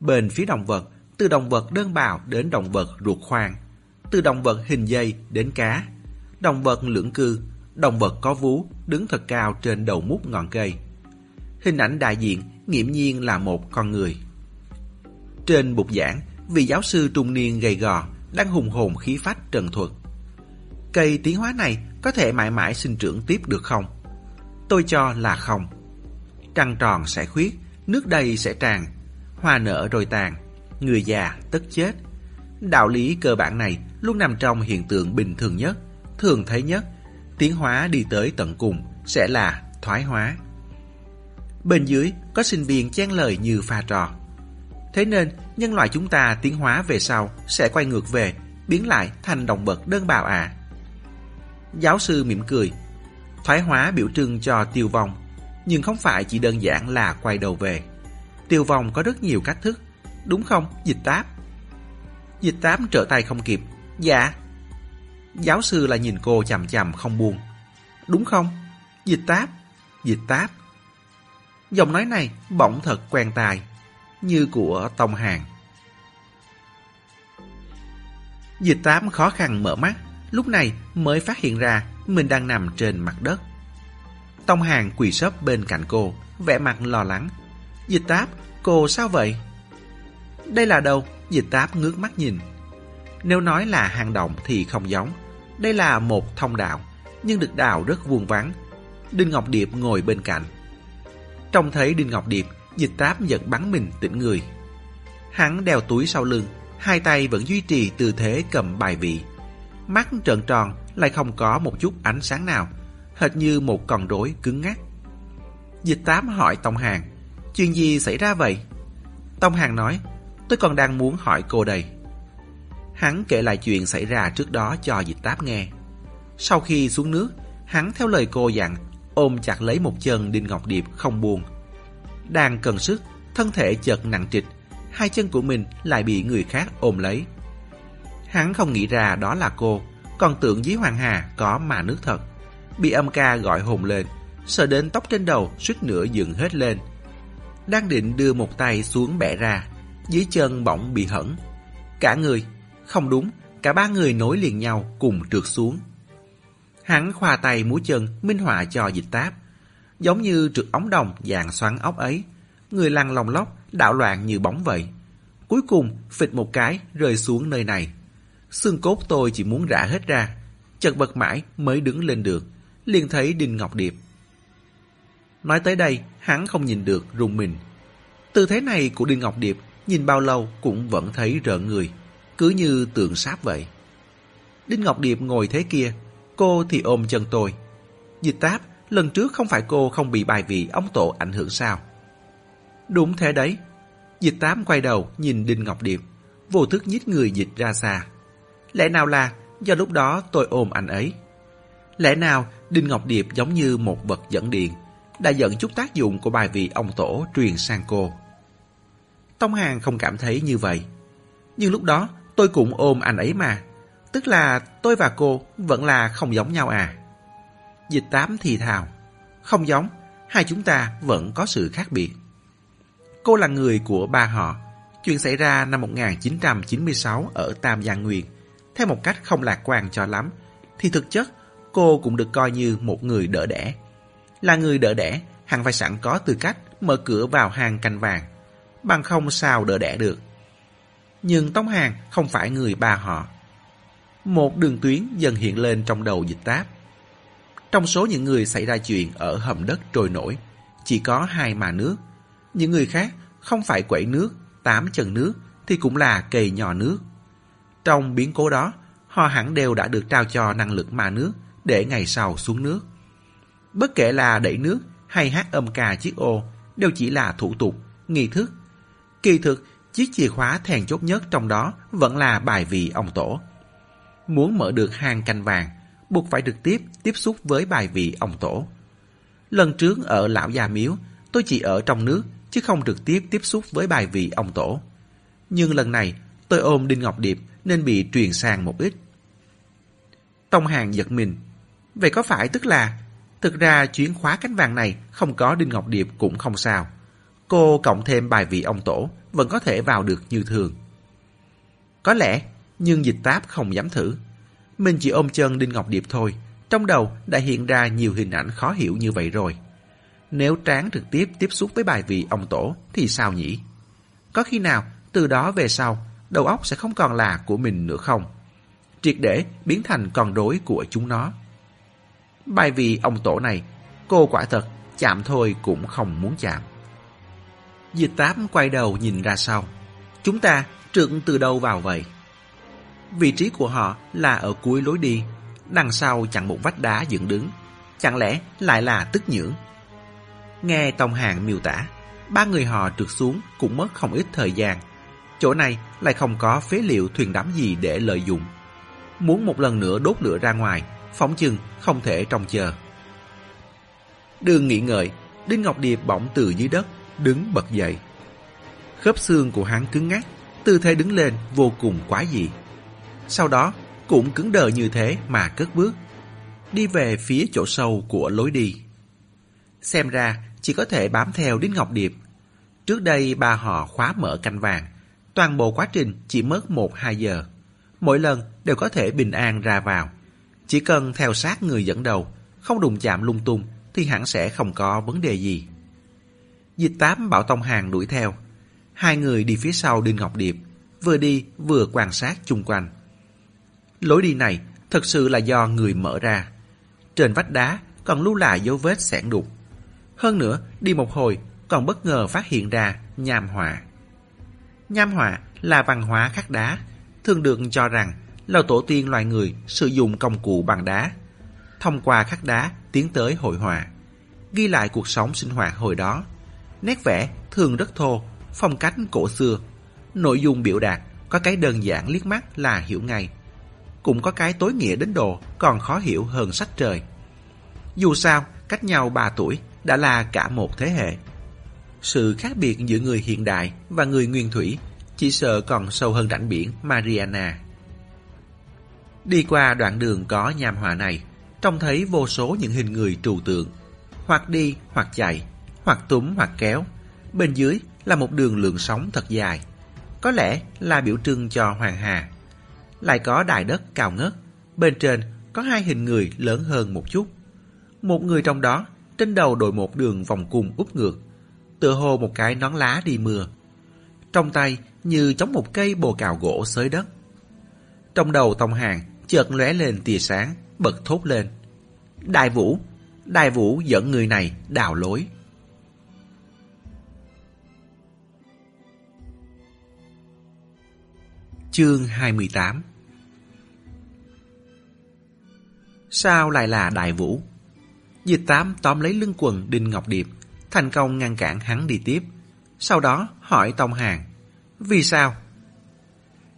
Bên phía động vật, từ động vật đơn bào đến động vật ruột khoang, từ động vật hình dây đến cá, động vật lưỡng cư, động vật có vú đứng thật cao trên đầu mút ngọn cây. Hình ảnh đại diện nghiễm nhiên là một con người. Trên bục giảng, vị giáo sư trung niên gầy gò đang hùng hồn khí phách trần thuật: cây tiến hóa này có thể mãi mãi sinh trưởng tiếp được không? Tôi cho là không. Trăng tròn sẽ khuyết, nước đầy sẽ tràn, hoa nở rồi tàn, người già tất chết. Đạo lý cơ bản này luôn nằm trong hiện tượng bình thường nhất, thường thấy nhất. Tiến hóa đi tới tận cùng sẽ là thoái hóa. Bên dưới có sinh viên chen lời như pha trò: thế nên nhân loại chúng ta tiến hóa về sau sẽ quay ngược về, biến lại thành động vật đơn bào à? Giáo sư mỉm cười: thoái hóa biểu trưng cho tiêu vong, nhưng không phải chỉ đơn giản là quay đầu về. Tiêu vong có rất nhiều cách thức, đúng không Dịch Táp? Dịch Táp trở tay không kịp: dạ. Giáo sư lại nhìn cô chằm chằm không buông: đúng không Dịch Táp? Dịch Táp. Giọng nói này bỗng thật quen tai, như của Tông Hàng. Dịch Tám khó khăn mở mắt, lúc này mới phát hiện ra mình đang nằm trên mặt đất. Tông Hàng quỳ sấp bên cạnh cô, vẻ mặt lo lắng: Dịch Tám, cô sao vậy? Đây là đâu? Dịch Tám ngước mắt nhìn. Nếu nói là hang động thì không giống. Đây là một thông đạo, nhưng được đào rất vuông vắn. Đinh Ngọc Điệp ngồi bên cạnh. Trông thấy Đinh Ngọc Điệp, Dịch Táp giật bắn mình tỉnh người. Hắn đeo túi sau lưng, hai tay vẫn duy trì tư thế cầm bài vị. Mắt trợn tròn lại không có một chút ánh sáng nào, hệt như một con rối cứng ngắc. Dịch Táp hỏi Tông Hàng: chuyện gì xảy ra vậy? Tông Hàng nói: tôi còn đang muốn hỏi cô đây. Hắn kể lại chuyện xảy ra trước đó cho Dịch Táp nghe. Sau khi xuống nước, hắn theo lời cô dặn ôm chặt lấy một chân Đinh Ngọc Điệp không buông. Đang cần sức, thân thể chợt nặng trịch, hai chân của mình lại bị người khác ôm lấy. Hắn không nghĩ ra đó là cô, còn tưởng dưới Hoàng Hà có mà nước thật. Bị âm ca gọi hồn lên, sợ đến tóc trên đầu suýt nữa dựng hết lên. Đang định đưa một tay xuống bẻ ra, dưới chân bỗng bị hẫng. Cả người, không đúng, cả ba người nối liền nhau cùng trượt xuống. Hắn khoa tay múa chân minh họa cho Dịch Táp. Giống như trượt ống đồng dạng xoắn ốc ấy, người lăn lòng lóc, đảo loạn như bóng vậy. Cuối cùng, phịch một cái, rơi xuống nơi này. Xương cốt tôi chỉ muốn rã hết ra, chật vật mãi mới đứng lên được, liền thấy Đinh Ngọc Điệp. Nói tới đây, hắn không nhìn được, rùng mình. Tư thế này của Đinh Ngọc Điệp, nhìn bao lâu cũng vẫn thấy rợn người, cứ như tượng sáp vậy. Đinh Ngọc Điệp ngồi thế kia, cô thì ôm chân tôi. Dịch Táp, lần trước không phải cô không bị bài vị ông tổ ảnh hưởng sao? Đúng thế đấy. Dịch Tám quay đầu nhìn Đinh Ngọc Điệp, vô thức nhích người dịch ra xa. Lẽ nào là do lúc đó tôi ôm anh ấy? Lẽ nào Đinh Ngọc Điệp giống như một vật dẫn điện, đã dẫn chút tác dụng của bài vị ông tổ truyền sang cô? Tông Hàng không cảm thấy như vậy. Nhưng lúc đó tôi cũng ôm anh ấy mà, tức là tôi và cô vẫn là không giống nhau à? Dịch Tám thì thào: không giống, hai chúng ta vẫn có sự khác biệt. Cô là người của ba họ. Chuyện xảy ra năm một nghìn chín trăm chín mươi sáu ở Tam Giang Nguyên, theo một cách không lạc quan cho lắm, thì thực chất cô cũng được coi như một người đỡ đẻ. Là người đỡ đẻ, hẳn phải sẵn có tư cách mở cửa vào hang canh vàng, bằng không sao đỡ đẻ được. Nhưng Tông Hàng không phải người ba họ. Một đường tuyến dần hiện lên trong đầu Dịch Táp. Trong số những người xảy ra chuyện ở hầm đất trôi nổi, chỉ có hai mà nước. Những người khác không phải quẩy nước, tám chân nước thì cũng là cây nhỏ nước. Trong biến cố đó, họ hẳn đều đã được trao cho năng lực mà nước để ngày sau xuống nước. Bất kể là đẩy nước hay hát âm ca chiếc ô đều chỉ là thủ tục, nghi thức. Kỳ thực chiếc chìa khóa then chốt nhất trong đó vẫn là bài vị ông tổ. Muốn mở được hang canh vàng, buộc phải trực tiếp tiếp xúc với bài vị ông tổ. Lần trước ở Lão Gia Miếu, tôi chỉ ở trong nước, chứ không trực tiếp tiếp xúc với bài vị ông tổ. Nhưng lần này, tôi ôm Đinh Ngọc Điệp nên bị truyền sang một ít. Tông Hàng giật mình. Vậy có phải tức là, thực ra chuyến khóa cánh vàng này không có Đinh Ngọc Điệp cũng không sao. Cô cộng thêm bài vị ông tổ vẫn có thể vào được như thường. Có lẽ, nhưng Dịch Táp không dám thử. Mình chỉ ôm chân Đinh Ngọc Điệp thôi, trong đầu đã hiện ra nhiều hình ảnh khó hiểu như vậy rồi. Nếu tráng trực tiếp tiếp xúc với bài vị ông tổ thì sao nhỉ? Có khi nào từ đó về sau đầu óc sẽ không còn là của mình nữa không? Triệt để biến thành con rối của chúng nó. Bài vị ông tổ này, cô quả thật chạm thôi cũng không muốn chạm. Dịch Táp quay đầu nhìn ra sau. Chúng ta trượt từ đâu vào vậy? Vị trí của họ là ở cuối lối đi, đằng sau chặn một vách đá dựng đứng. Chẳng lẽ lại là tức nhưỡng? Nghe Tông Hàng miêu tả, ba người họ trượt xuống cũng mất không ít thời gian. Chỗ này lại không có phế liệu thuyền đắm gì để lợi dụng. Muốn một lần nữa đốt lửa ra ngoài, phỏng chừng không thể trông chờ. Đừng nghĩ ngợi, Đinh Ngọc Điệp bỗng từ dưới đất đứng bật dậy. Khớp xương của hắn cứng ngắc, tư thế đứng lên vô cùng quái dị. Sau đó cũng cứng đờ như thế mà cất bước đi về phía chỗ sâu của lối đi. Xem ra chỉ có thể bám theo Đinh Ngọc Điệp. Trước đây ba họ khóa mở canh vàng, toàn bộ quá trình chỉ mất một hai giờ. Mỗi lần đều có thể bình an ra vào. Chỉ cần theo sát người dẫn đầu, không đụng chạm lung tung thì hẳn sẽ không có vấn đề gì. Dịch Tám bảo Tông Hàng đuổi theo. Hai người đi phía sau Đinh Ngọc Điệp, vừa đi vừa quan sát chung quanh. Lối đi này thật sự là do người mở ra. Trên vách đá còn lưu lại dấu vết xẻng đục. Hơn nữa, đi một hồi còn bất ngờ phát hiện ra nham họa. Nham họa là văn hóa khắc đá, thường được cho rằng là tổ tiên loài người sử dụng công cụ bằng đá, thông qua khắc đá tiến tới hội họa, ghi lại cuộc sống sinh hoạt hồi đó. Nét vẽ thường rất thô, phong cách cổ xưa, nội dung biểu đạt có cái đơn giản liếc mắt là hiểu ngay, cũng có cái tối nghĩa đến độ còn khó hiểu hơn sách trời. Dù sao, cách nhau ba tuổi đã là cả một thế hệ. Sự khác biệt giữa người hiện đại và người nguyên thủy chỉ sợ còn sâu hơn rãnh biển Mariana. Đi qua đoạn đường có nham họa này, trông thấy vô số những hình người trừu tượng, hoặc đi hoặc chạy, hoặc túm hoặc kéo. Bên dưới là một đường lượn sóng thật dài, có lẽ là biểu trưng cho Hoàng Hà. Lại có đài đất cao ngất, bên trên có hai hình người lớn hơn một chút. Một người trong đó trên đầu đội một đường vòng cung úp ngược, tựa hồ một cái nón lá đi mưa, trong tay như chống một cây bồ cào gỗ xới đất. Trong đầu Tông Hàng chợt lóe lên tia sáng, bật thốt lên: Đại Vũ! Đại Vũ dẫn người này đào lối. Chương hai mươi tám. Sao lại là Đại Vũ? Dịch Tám tóm lấy lưng quần Đinh Ngọc Điệp, thành công ngăn cản hắn đi tiếp. Sau đó hỏi Tông Hàng: Vì sao?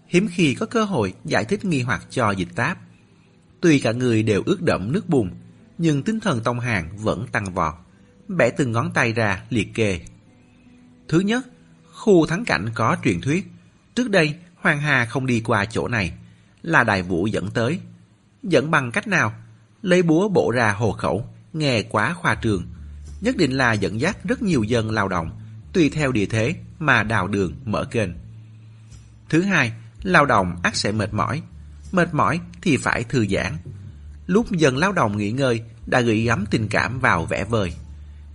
Hiếm khi có cơ hội giải thích nghi hoặc cho Dịch Táp. Tuy cả người đều ướt đẫm nước bùn, nhưng tinh thần Tông Hàng vẫn tăng vọt, bẻ từng ngón tay ra liệt kê. Thứ nhất, khu thắng cảnh có truyền thuyết. Trước đây Hoàng Hà không đi qua chỗ này, là Đại Vũ dẫn tới. Dẫn bằng cách nào? Lấy búa bổ ra Hồ Khẩu, nghe quá khoa trương. Nhất định là dẫn dắt rất nhiều dân lao động, tùy theo địa thế mà đào đường mở kênh. Thứ hai, lao động ắt sẽ mệt mỏi. Mệt mỏi thì phải thư giãn. Lúc dân lao động nghỉ ngơi đã gửi gắm tình cảm vào vẽ vời,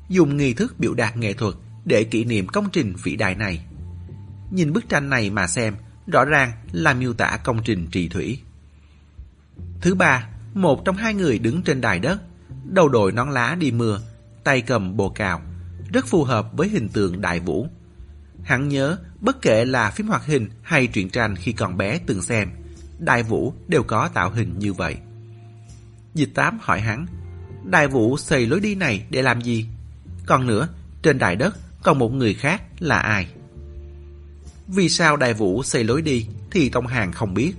dùng nghi thức biểu đạt nghệ thuật để kỷ niệm công trình vĩ đại này. Nhìn bức tranh này mà xem, rõ ràng là miêu tả công trình trị thủy. Thứ ba, một trong hai người đứng trên đài đất, đầu đội nón lá đi mưa, tay cầm bồ cào, rất phù hợp với hình tượng Đại Vũ. Hắn nhớ bất kể là phim hoạt hình hay truyện tranh khi còn bé từng xem, Đại Vũ đều có tạo hình như vậy. Dịch Tám hỏi hắn: Đại Vũ xây lối đi này để làm gì? Còn nữa, trên đài đất còn một người khác là ai? Vì sao Đại Vũ xây lối đi thì Tông Hàng không biết,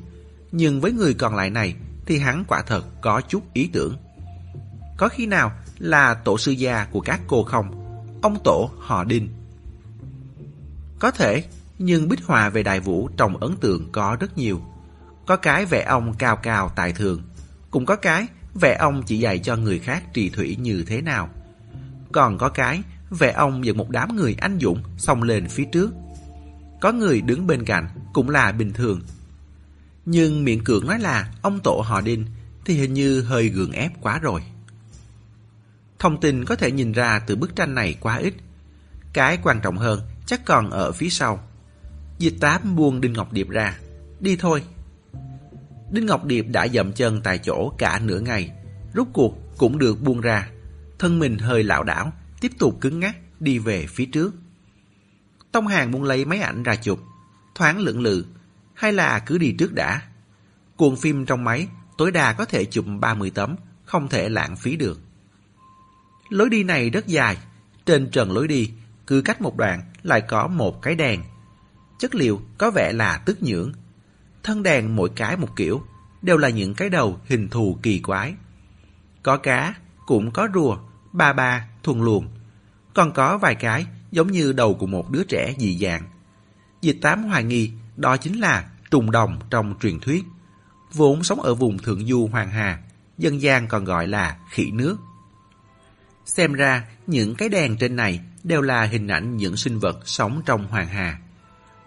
nhưng với người còn lại này thì hắn quả thật có chút ý tưởng. Có khi nào là tổ sư gia của các cô không? Ông tổ họ Đinh. Có thể, nhưng bích họa về Đại Vũ trong ấn tượng có rất nhiều. Có cái vẽ ông cao cao tài thượng, cũng có cái vẽ ông chỉ dạy cho người khác trì thủy như thế nào. Còn có cái vẽ ông dẫn một đám người anh dũng xông lên phía trước. Có người đứng bên cạnh cũng là bình thường. Nhưng miệng cưỡng nói là ông tổ họ Đinh thì hình như hơi gượng ép quá rồi. Thông tin có thể nhìn ra từ bức tranh này quá ít. Cái quan trọng hơn chắc còn ở phía sau. Dịch Táp buông Đinh Ngọc Điệp ra. Đi thôi. Đinh Ngọc Điệp đã dậm chân tại chỗ cả nửa ngày, rút cuộc cũng được buông ra. Thân mình hơi lảo đảo, tiếp tục cứng ngắc đi về phía trước. Tông Hàng muốn lấy máy ảnh ra chụp, thoáng lưỡng lự, hay là cứ đi trước đã. Cuộn phim trong máy tối đa có thể chụp ba mươi tấm, không thể lãng phí được. Lối đi này rất dài, trên trần lối đi cứ cách một đoạn lại có một cái đèn. Chất liệu có vẻ là tức nhưỡng. Thân đèn mỗi cái một kiểu, đều là những cái đầu hình thù kỳ quái. Có cá, cũng có rùa, ba ba, thuần luồng. Còn có vài cái giống như đầu của một đứa trẻ dị dạng. Dịch Tám hoài nghi đó chính là trùng đồng trong truyền thuyết. Vốn sống ở vùng thượng du Hoàng Hà, dân gian còn gọi là khỉ nước. Xem ra những cái đèn trên này đều là hình ảnh những sinh vật sống trong Hoàng Hà,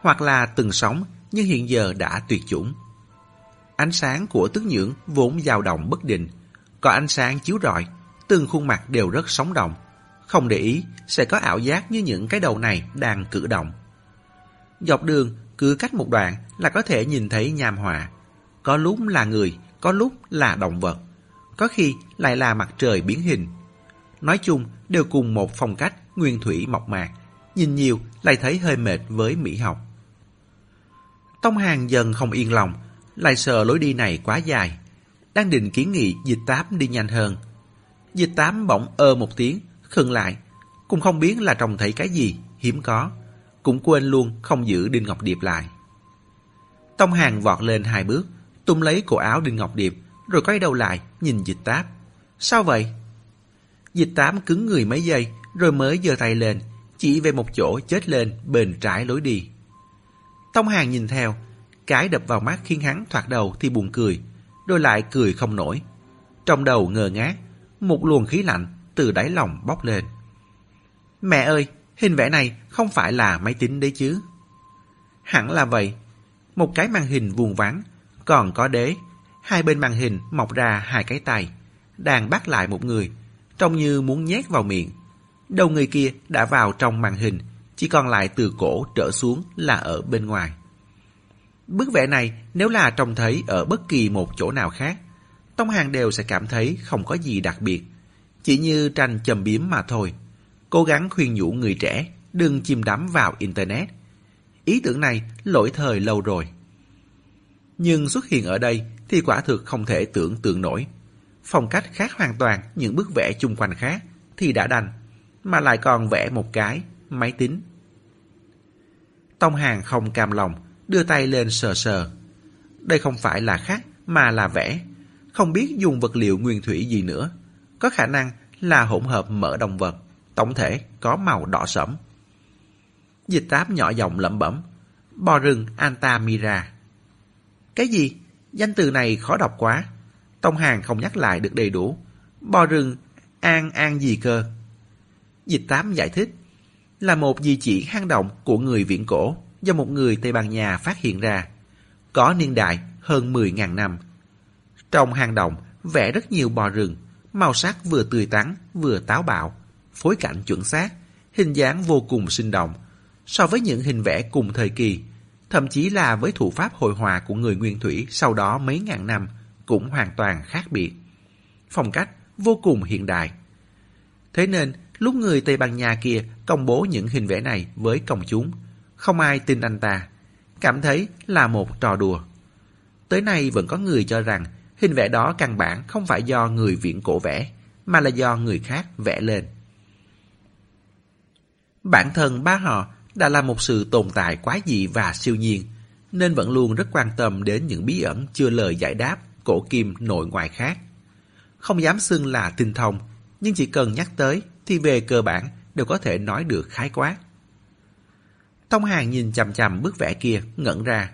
hoặc là từng sống nhưng hiện giờ đã tuyệt chủng. Ánh sáng của tức nhưỡng vốn dao động bất định, có ánh sáng chiếu rọi, từng khuôn mặt đều rất sống động. Không để ý sẽ có ảo giác như những cái đầu này đang cử động. Dọc đường cứ cách một đoạn là có thể nhìn thấy nham họa, có lúc là người, có lúc là động vật, có khi lại là mặt trời biến hình. Nói chung đều cùng một phong cách nguyên thủy mộc mạc, nhìn nhiều lại thấy hơi mệt với mỹ học. Tông Hàng dần không yên lòng, lại sợ lối đi này quá dài, đang định kiến nghị Dịch Táp đi nhanh hơn. Dịch Tám bỗng ơ một tiếng, khựng lại, cũng không biết là trông thấy cái gì hiếm có, cũng quên luôn không giữ Đinh Ngọc Điệp lại. Tông Hàng vọt lên hai bước, túm lấy cổ áo Đinh Ngọc Điệp, rồi quay đầu lại nhìn Dịch Táp. Sao vậy? Dịch Tám cứng người mấy giây, rồi mới giơ tay lên, chỉ về một chỗ chết lên bên trái lối đi. Tông Hàng nhìn theo, cái đập vào mắt khiến hắn thoạt đầu thì buồn cười, rồi lại cười không nổi. Trong đầu ngơ ngác, một luồng khí lạnh từ đáy lòng bốc lên. Mẹ ơi, hình vẽ này không phải là máy tính đấy chứ? Hẳn là vậy. Một cái màn hình vuông vắn, còn có đế, hai bên màn hình mọc ra hai cái tay, đang bắt lại một người, trông như muốn nhét vào miệng. Đầu người kia đã vào trong màn hình, chỉ còn lại từ cổ trở xuống là ở bên ngoài. Bức vẽ này nếu là trông thấy ở bất kỳ một chỗ nào khác, Tông Hàng đều sẽ cảm thấy không có gì đặc biệt, chỉ như tranh châm biếm mà thôi. Cố gắng khuyên nhủ người trẻ đừng chìm đắm vào internet. Ý tưởng này lỗi thời lâu rồi, nhưng xuất hiện ở đây thì quả thực không thể tưởng tượng nổi. Phong cách khác hoàn toàn những bức vẽ chung quanh khác thì đã đành, mà lại còn vẽ một cái máy tính. Tông Hàng không cam lòng, đưa tay lên sờ sờ. Đây không phải là khắc mà là vẽ, không biết dùng vật liệu nguyên thủy gì nữa, có khả năng là hỗn hợp mỡ động vật, tổng thể có màu đỏ sẫm. Dịch Táp nhỏ giọng lẩm bẩm, bò rừng Antamira. Cái gì? Danh từ này khó đọc quá. Tông Hàng không nhắc lại được đầy đủ. Bò rừng An An gì cơ? Dịch Tám giải thích, là một di chỉ hang động của người viễn cổ do một người Tây Ban Nha phát hiện ra, có niên đại hơn mười nghìn năm. Trong hang động vẽ rất nhiều bò rừng, màu sắc vừa tươi tắn vừa táo bạo, phối cảnh chuẩn xác, hình dáng vô cùng sinh động. So với những hình vẽ cùng thời kỳ, thậm chí là với thủ pháp hội họa của người nguyên thủy sau đó mấy ngàn năm, cũng hoàn toàn khác biệt. Phong cách vô cùng hiện đại. Thế nên lúc người Tây Ban Nha kia công bố những hình vẽ này với công chúng, không ai tin anh ta, cảm thấy là một trò đùa. Tới nay vẫn có người cho rằng hình vẽ đó căn bản không phải do người viễn cổ vẽ, mà là do người khác vẽ lên. Bản thân ba họ đã là một sự tồn tại quái dị và siêu nhiên, nên vẫn luôn rất quan tâm đến những bí ẩn chưa lời giải đáp, cổ kim nội ngoại khác. Không dám xưng là tinh thông, nhưng chỉ cần nhắc tới thì về cơ bản đều có thể nói được khái quát. Tông Hàng nhìn chằm chằm bức vẽ kia, ngẩn ra.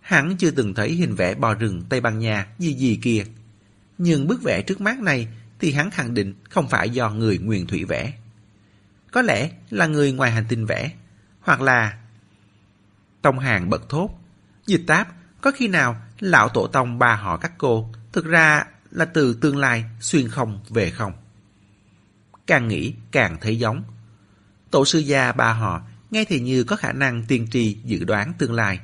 Hắn chưa từng thấy hình vẽ bò rừng Tây Ban Nha gì gì kia, nhưng bức vẽ trước mắt này thì hắn khẳng định không phải do người Nguyên Thủy vẽ. Có lẽ là người ngoài hành tinh vẽ, hoặc là... Tông Hàng bật thốt. Dịch Táp, có khi nào lão tổ tông bà họ các cô thực ra là từ tương lai xuyên không về không? Càng nghĩ càng thấy giống. Tổ sư gia bà họ nghe thì như có khả năng tiên tri dự đoán tương lai.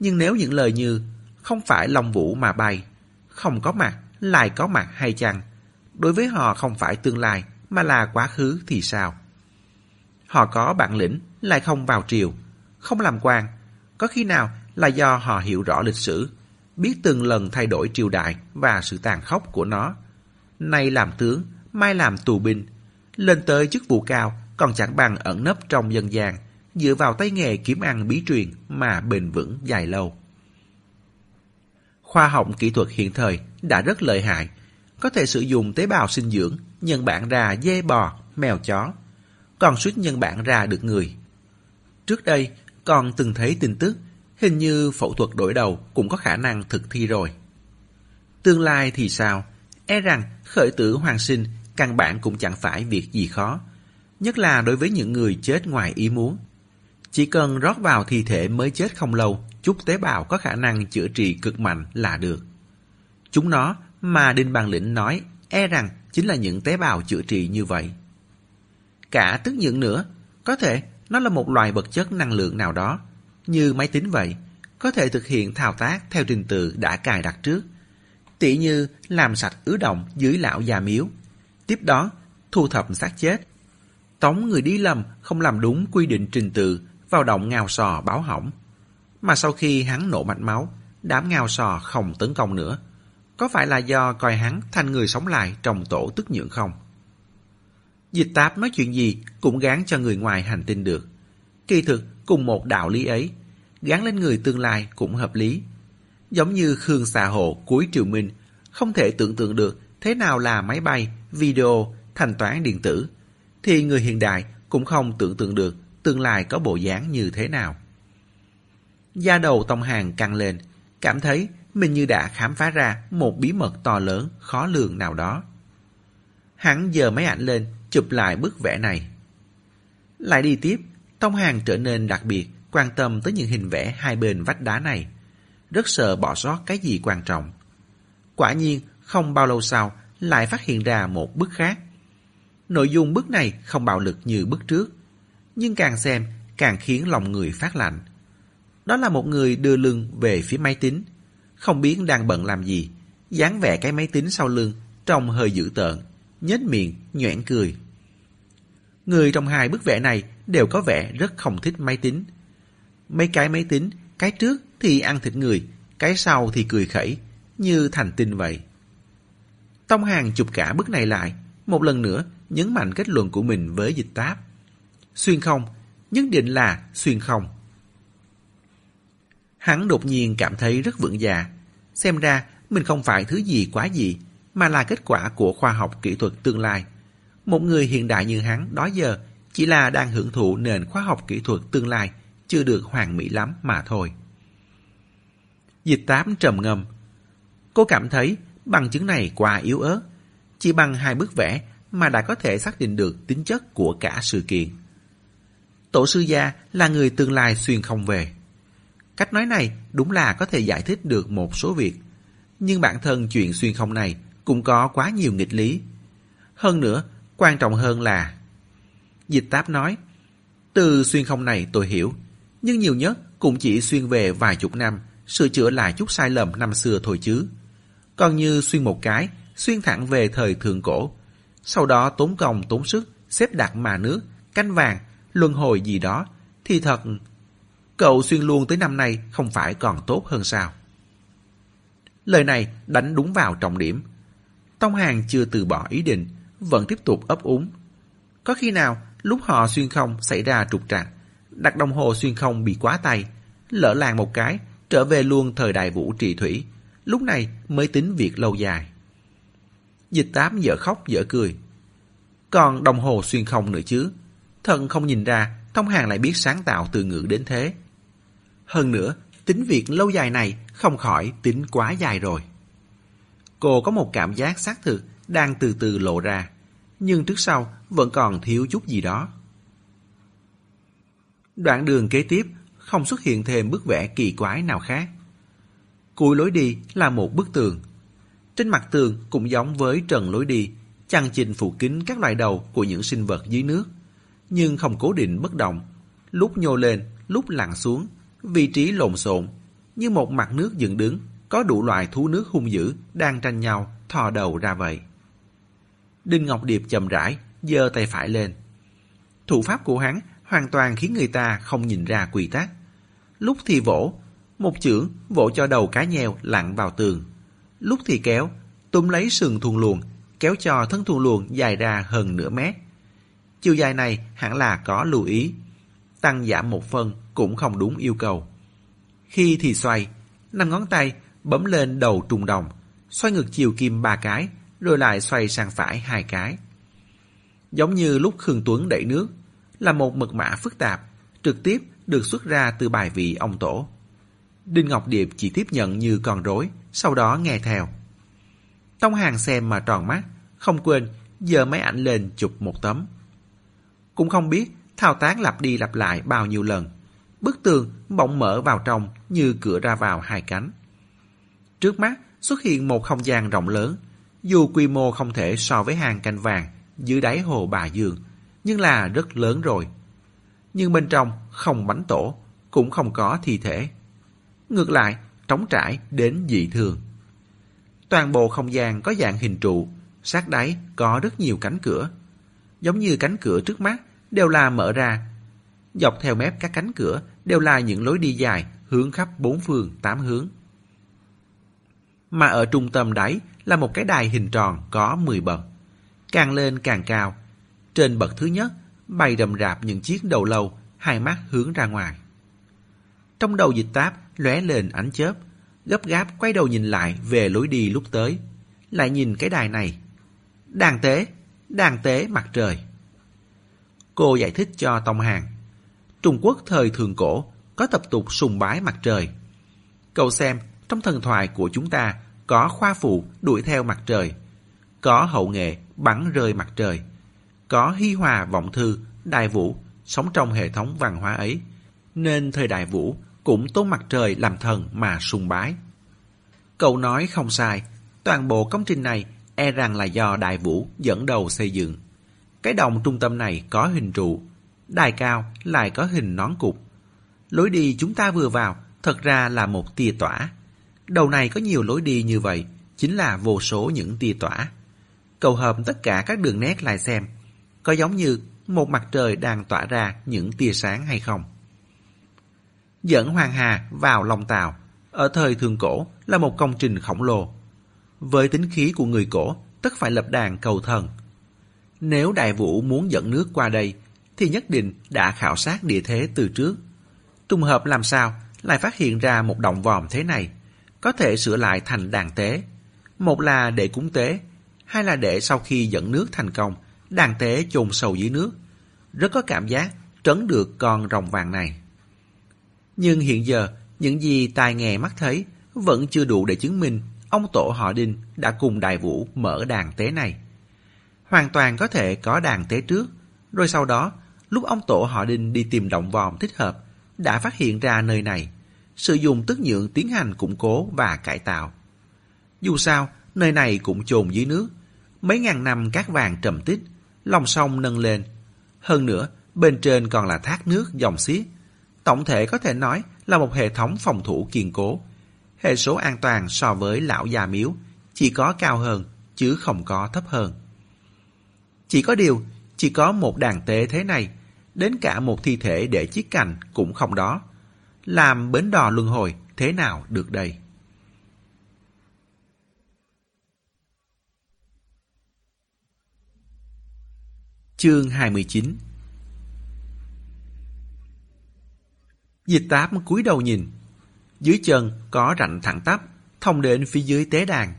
Nhưng nếu những lời như không phải Long Vũ mà bay, không có mặt lại có mặt hay chăng, đối với họ không phải tương lai mà là quá khứ thì sao? Họ có bản lĩnh lại không vào triều, không làm quan, có khi nào là do họ hiểu rõ lịch sử, biết từng lần thay đổi triều đại và sự tàn khốc của nó. Nay làm tướng, mai làm tù binh, lên tới chức vụ cao còn chẳng bằng ẩn nấp trong dân gian, dựa vào tay nghề kiếm ăn bí truyền mà bền vững dài lâu. Khoa học kỹ thuật hiện thời đã rất lợi hại, có thể sử dụng tế bào sinh dưỡng nhân bản ra dê bò, mèo chó, còn suýt nhân bản ra được người. Trước đây còn từng thấy tin tức hình như phẫu thuật đổi đầu cũng có khả năng thực thi rồi. Tương lai thì sao? E rằng khởi tử hoàn sinh căn bản cũng chẳng phải việc gì khó, nhất là đối với những người chết ngoài ý muốn. Chỉ cần rót vào thi thể mới chết không lâu chút tế bào có khả năng chữa trị cực mạnh là được. Chúng nó mà Đinh Bàng Lĩnh nói e rằng chính là những tế bào chữa trị như vậy. Cả tức những nữa, có thể nó là một loại vật chất năng lượng nào đó, như máy tính vậy, có thể thực hiện thao tác theo trình tự đã cài đặt trước. Tỉ như làm sạch ứ động dưới Lão Gia Miếu, tiếp đó thu thập xác chết, tống người đi lầm không làm đúng quy định trình tự vào động ngao sò báo hỏng. Mà sau khi hắn nổ mạch máu, đám ngao sò không tấn công nữa. Có phải là do coi hắn thành người sống lại trong tổ tức nhượng không? Dịch Táp nói chuyện gì cũng gán cho người ngoài hành tinh được. Kỳ thực cùng một đạo lý ấy, gán lên người tương lai cũng hợp lý. Giống như Khương Xà Hồ cuối triều Minh không thể tưởng tượng được thế nào là máy bay, video, thanh toán điện tử, thì người hiện đại cũng không tưởng tượng được tương lai có bộ dáng như thế nào. Da đầu Tông Hàng căng lên, cảm thấy mình như đã khám phá ra một bí mật to lớn, khó lường nào đó. Hắn giơ máy ảnh lên, chụp lại bức vẽ này. Lại đi tiếp, Tông Hàng trở nên đặc biệt quan tâm tới những hình vẽ hai bên vách đá này, rất sợ bỏ sót cái gì quan trọng. Quả nhiên, không bao lâu sau, lại phát hiện ra một bức khác. Nội dung bức này không bạo lực như bức trước, nhưng càng xem càng khiến lòng người phát lạnh. Đó là một người đưa lưng về phía máy tính, không biết đang bận làm gì, dáng vẻ cái máy tính sau lưng trông hơi dữ tợn, nhếch miệng nhoẻn cười. Người trong hai bức vẽ này đều có vẻ rất không thích máy tính. Mấy cái máy tính, cái trước thì ăn thịt người, cái sau thì cười khẩy như thành tinh vậy. Tông Hàng chụp cả bức này lại, một lần nữa nhấn mạnh kết luận của mình với Dịch Táp. Xuyên không, nhất định là xuyên không. Hắn đột nhiên cảm thấy rất vững dạ. Xem ra mình không phải thứ gì quá dị, mà là kết quả của khoa học kỹ thuật tương lai. Một người hiện đại như hắn đó giờ chỉ là đang hưởng thụ nền khoa học kỹ thuật tương lai chưa được hoàn mỹ lắm mà thôi. Dịch Tám trầm ngâm. Cô cảm thấy bằng chứng này quá yếu ớt. Chỉ bằng hai bức vẽ mà đã có thể xác định được tính chất của cả sự kiện. Tổ sư gia là người tương lai xuyên không về. Cách nói này đúng là có thể giải thích được một số việc, nhưng bản thân chuyện xuyên không này cũng có quá nhiều nghịch lý. Hơn nữa, quan trọng hơn là... Dịch Táp nói, từ xuyên không này tôi hiểu, nhưng nhiều nhất cũng chỉ xuyên về vài chục năm, sửa chữa lại chút sai lầm năm xưa thôi chứ. Còn như xuyên một cái, xuyên thẳng về thời thượng cổ, sau đó tốn công tốn sức, xếp đặt mà nước, canh vàng, luân hồi gì đó, thì thật... Cậu xuyên luôn tới năm nay không phải còn tốt hơn sao? Lời này đánh đúng vào trọng điểm. Tông Hàng chưa từ bỏ ý định, vẫn tiếp tục ấp úng. Có khi nào lúc họ xuyên không xảy ra trục trặc, đặt đồng hồ xuyên không bị quá tay, lỡ làng một cái, trở về luôn thời Đại Vũ trị thủy, lúc này mới tính việc lâu dài. Dịch Tám dở khóc dở cười. Còn đồng hồ xuyên không nữa chứ, thần không nhìn ra Tông Hàng lại biết sáng tạo từ ngữ đến thế. Hơn nữa, tính việc lâu dài này không khỏi tính quá dài rồi. Cô có một cảm giác xác thực đang từ từ lộ ra, nhưng trước sau vẫn còn thiếu chút gì đó. Đoạn đường kế tiếp không xuất hiện thêm bức vẽ kỳ quái nào khác. Cuối lối đi là một bức tường. Trên mặt tường cũng giống với trần lối đi, chằng chịt phủ kín các loài đầu của những sinh vật dưới nước, nhưng không cố định bất động, lúc nhô lên, lúc lặn xuống, vị trí lộn xộn, như một mặt nước dựng đứng, có đủ loại thú nước hung dữ đang tranh nhau thò đầu ra vậy. Đinh Ngọc Điệp chậm rãi giơ tay phải lên. Thủ pháp của hắn hoàn toàn khiến người ta không nhìn ra quy tắc. Lúc thì vỗ, một chưởng vỗ cho đầu cá nheo lặn vào tường, lúc thì kéo, túm lấy sừng thuôn luồng, kéo cho thân thuôn luồng dài ra hơn nửa mét. Chiều dài này hẳn là có lưu ý, tăng giảm một phân cũng không đúng yêu cầu. Khi thì xoay, năm ngón tay bấm lên đầu trùng đồng, xoay ngược chiều kim ba cái, rồi lại xoay sang phải hai cái. Giống như lúc Khương Tuấn đẩy nước, là một mật mã phức tạp, trực tiếp được xuất ra từ bài vị ông tổ. Đinh Ngọc Điệp chỉ tiếp nhận như con rối, sau đó nghe theo. Tông Hàng xem mà tròn mắt, không quên giơ máy ảnh lên chụp một tấm. Cũng không biết thao tác lặp đi lặp lại bao nhiêu lần, bức tường bỗng mở vào trong như cửa ra vào hai cánh. Trước mắt xuất hiện một không gian rộng lớn, dù quy mô không thể so với hang canh vàng dưới đáy hồ Bà Dương, nhưng là rất lớn rồi. Nhưng bên trong không bánh tổ, cũng không có thi thể. Ngược lại, trống trải đến dị thường. Toàn bộ không gian có dạng hình trụ, sát đáy có rất nhiều cánh cửa. Giống như cánh cửa trước mắt đều là mở ra. Dọc theo mép các cánh cửa đều là những lối đi dài hướng khắp bốn phương tám hướng. Mà ở trung tâm đáy là một cái đài hình tròn có mười bậc. Càng lên càng cao. Trên bậc thứ nhất bày rậm rạp những chiếc đầu lâu, hai mắt hướng ra ngoài. Trong đầu Dịch Táp lóe lên ánh chớp, gấp gáp quay đầu nhìn lại về lối đi lúc tới, lại nhìn cái đài này. Đàn tế, đàn tế mặt trời. Cô giải thích cho Tông Hàng. Trung Quốc thời thượng cổ có tập tục sùng bái mặt trời. Cậu xem, trong thần thoại của chúng ta có khoa phụ đuổi theo mặt trời, có hậu nghệ bắn rơi mặt trời, có hi hòa vọng thư, Đại Vũ sống trong hệ thống văn hóa ấy, nên thời Đại Vũ cũng tôn mặt trời làm thần mà sùng bái. Cậu nói không sai, toàn bộ công trình này e rằng là do Đại Vũ dẫn đầu xây dựng. Cái đồng trung tâm này có hình trụ, đài cao lại có hình nón cục. Lối đi chúng ta vừa vào thật ra là một tia tỏa. Đầu này có nhiều lối đi như vậy, chính là vô số những tia tỏa. Cậu hợp tất cả các đường nét lại xem, có giống như một mặt trời đang tỏa ra những tia sáng hay không. Dẫn Hoàng Hà vào lòng tàu, ở thời thượng cổ là một công trình khổng lồ. Với tính khí của người cổ, tất phải lập đàn cầu thần. Nếu Đại Vũ muốn dẫn nước qua đây, thì nhất định đã khảo sát địa thế từ trước. Trùng hợp làm sao lại phát hiện ra một động vòm thế này, có thể sửa lại thành đàn tế. Một là để cúng tế, hai là để sau khi dẫn nước thành công, đàn tế chôn sâu dưới nước. Rất có cảm giác trấn được con rồng vàng này. Nhưng hiện giờ, những gì tai nghe mắt thấy vẫn chưa đủ để chứng minh ông tổ họ Đinh đã cùng Đại Vũ mở đàn tế này. Hoàn toàn có thể có đàn tế trước, rồi sau đó, lúc ông tổ họ Đinh đi tìm động vòm thích hợp, đã phát hiện ra nơi này, sử dụng tước nhượng tiến hành củng cố và cải tạo. Dù sao, nơi này cũng chôn dưới nước, mấy ngàn năm cát vàng trầm tích, lòng sông nâng lên. Hơn nữa, bên trên còn là thác nước dòng xiết. Tổng thể có thể nói là một hệ thống phòng thủ kiên cố. Hệ số an toàn so với Lão Gia Miếu chỉ có cao hơn, chứ không có thấp hơn. Chỉ có điều, chỉ có một đàn tế thế này, đến cả một thi thể để chiếc cành cũng không đó. Làm bến đò luân hồi thế nào được đây? Chương hai mươi chín. Dịch Táp cúi đầu nhìn. Dưới chân có rãnh thẳng tắp thông đến phía dưới tế đàn.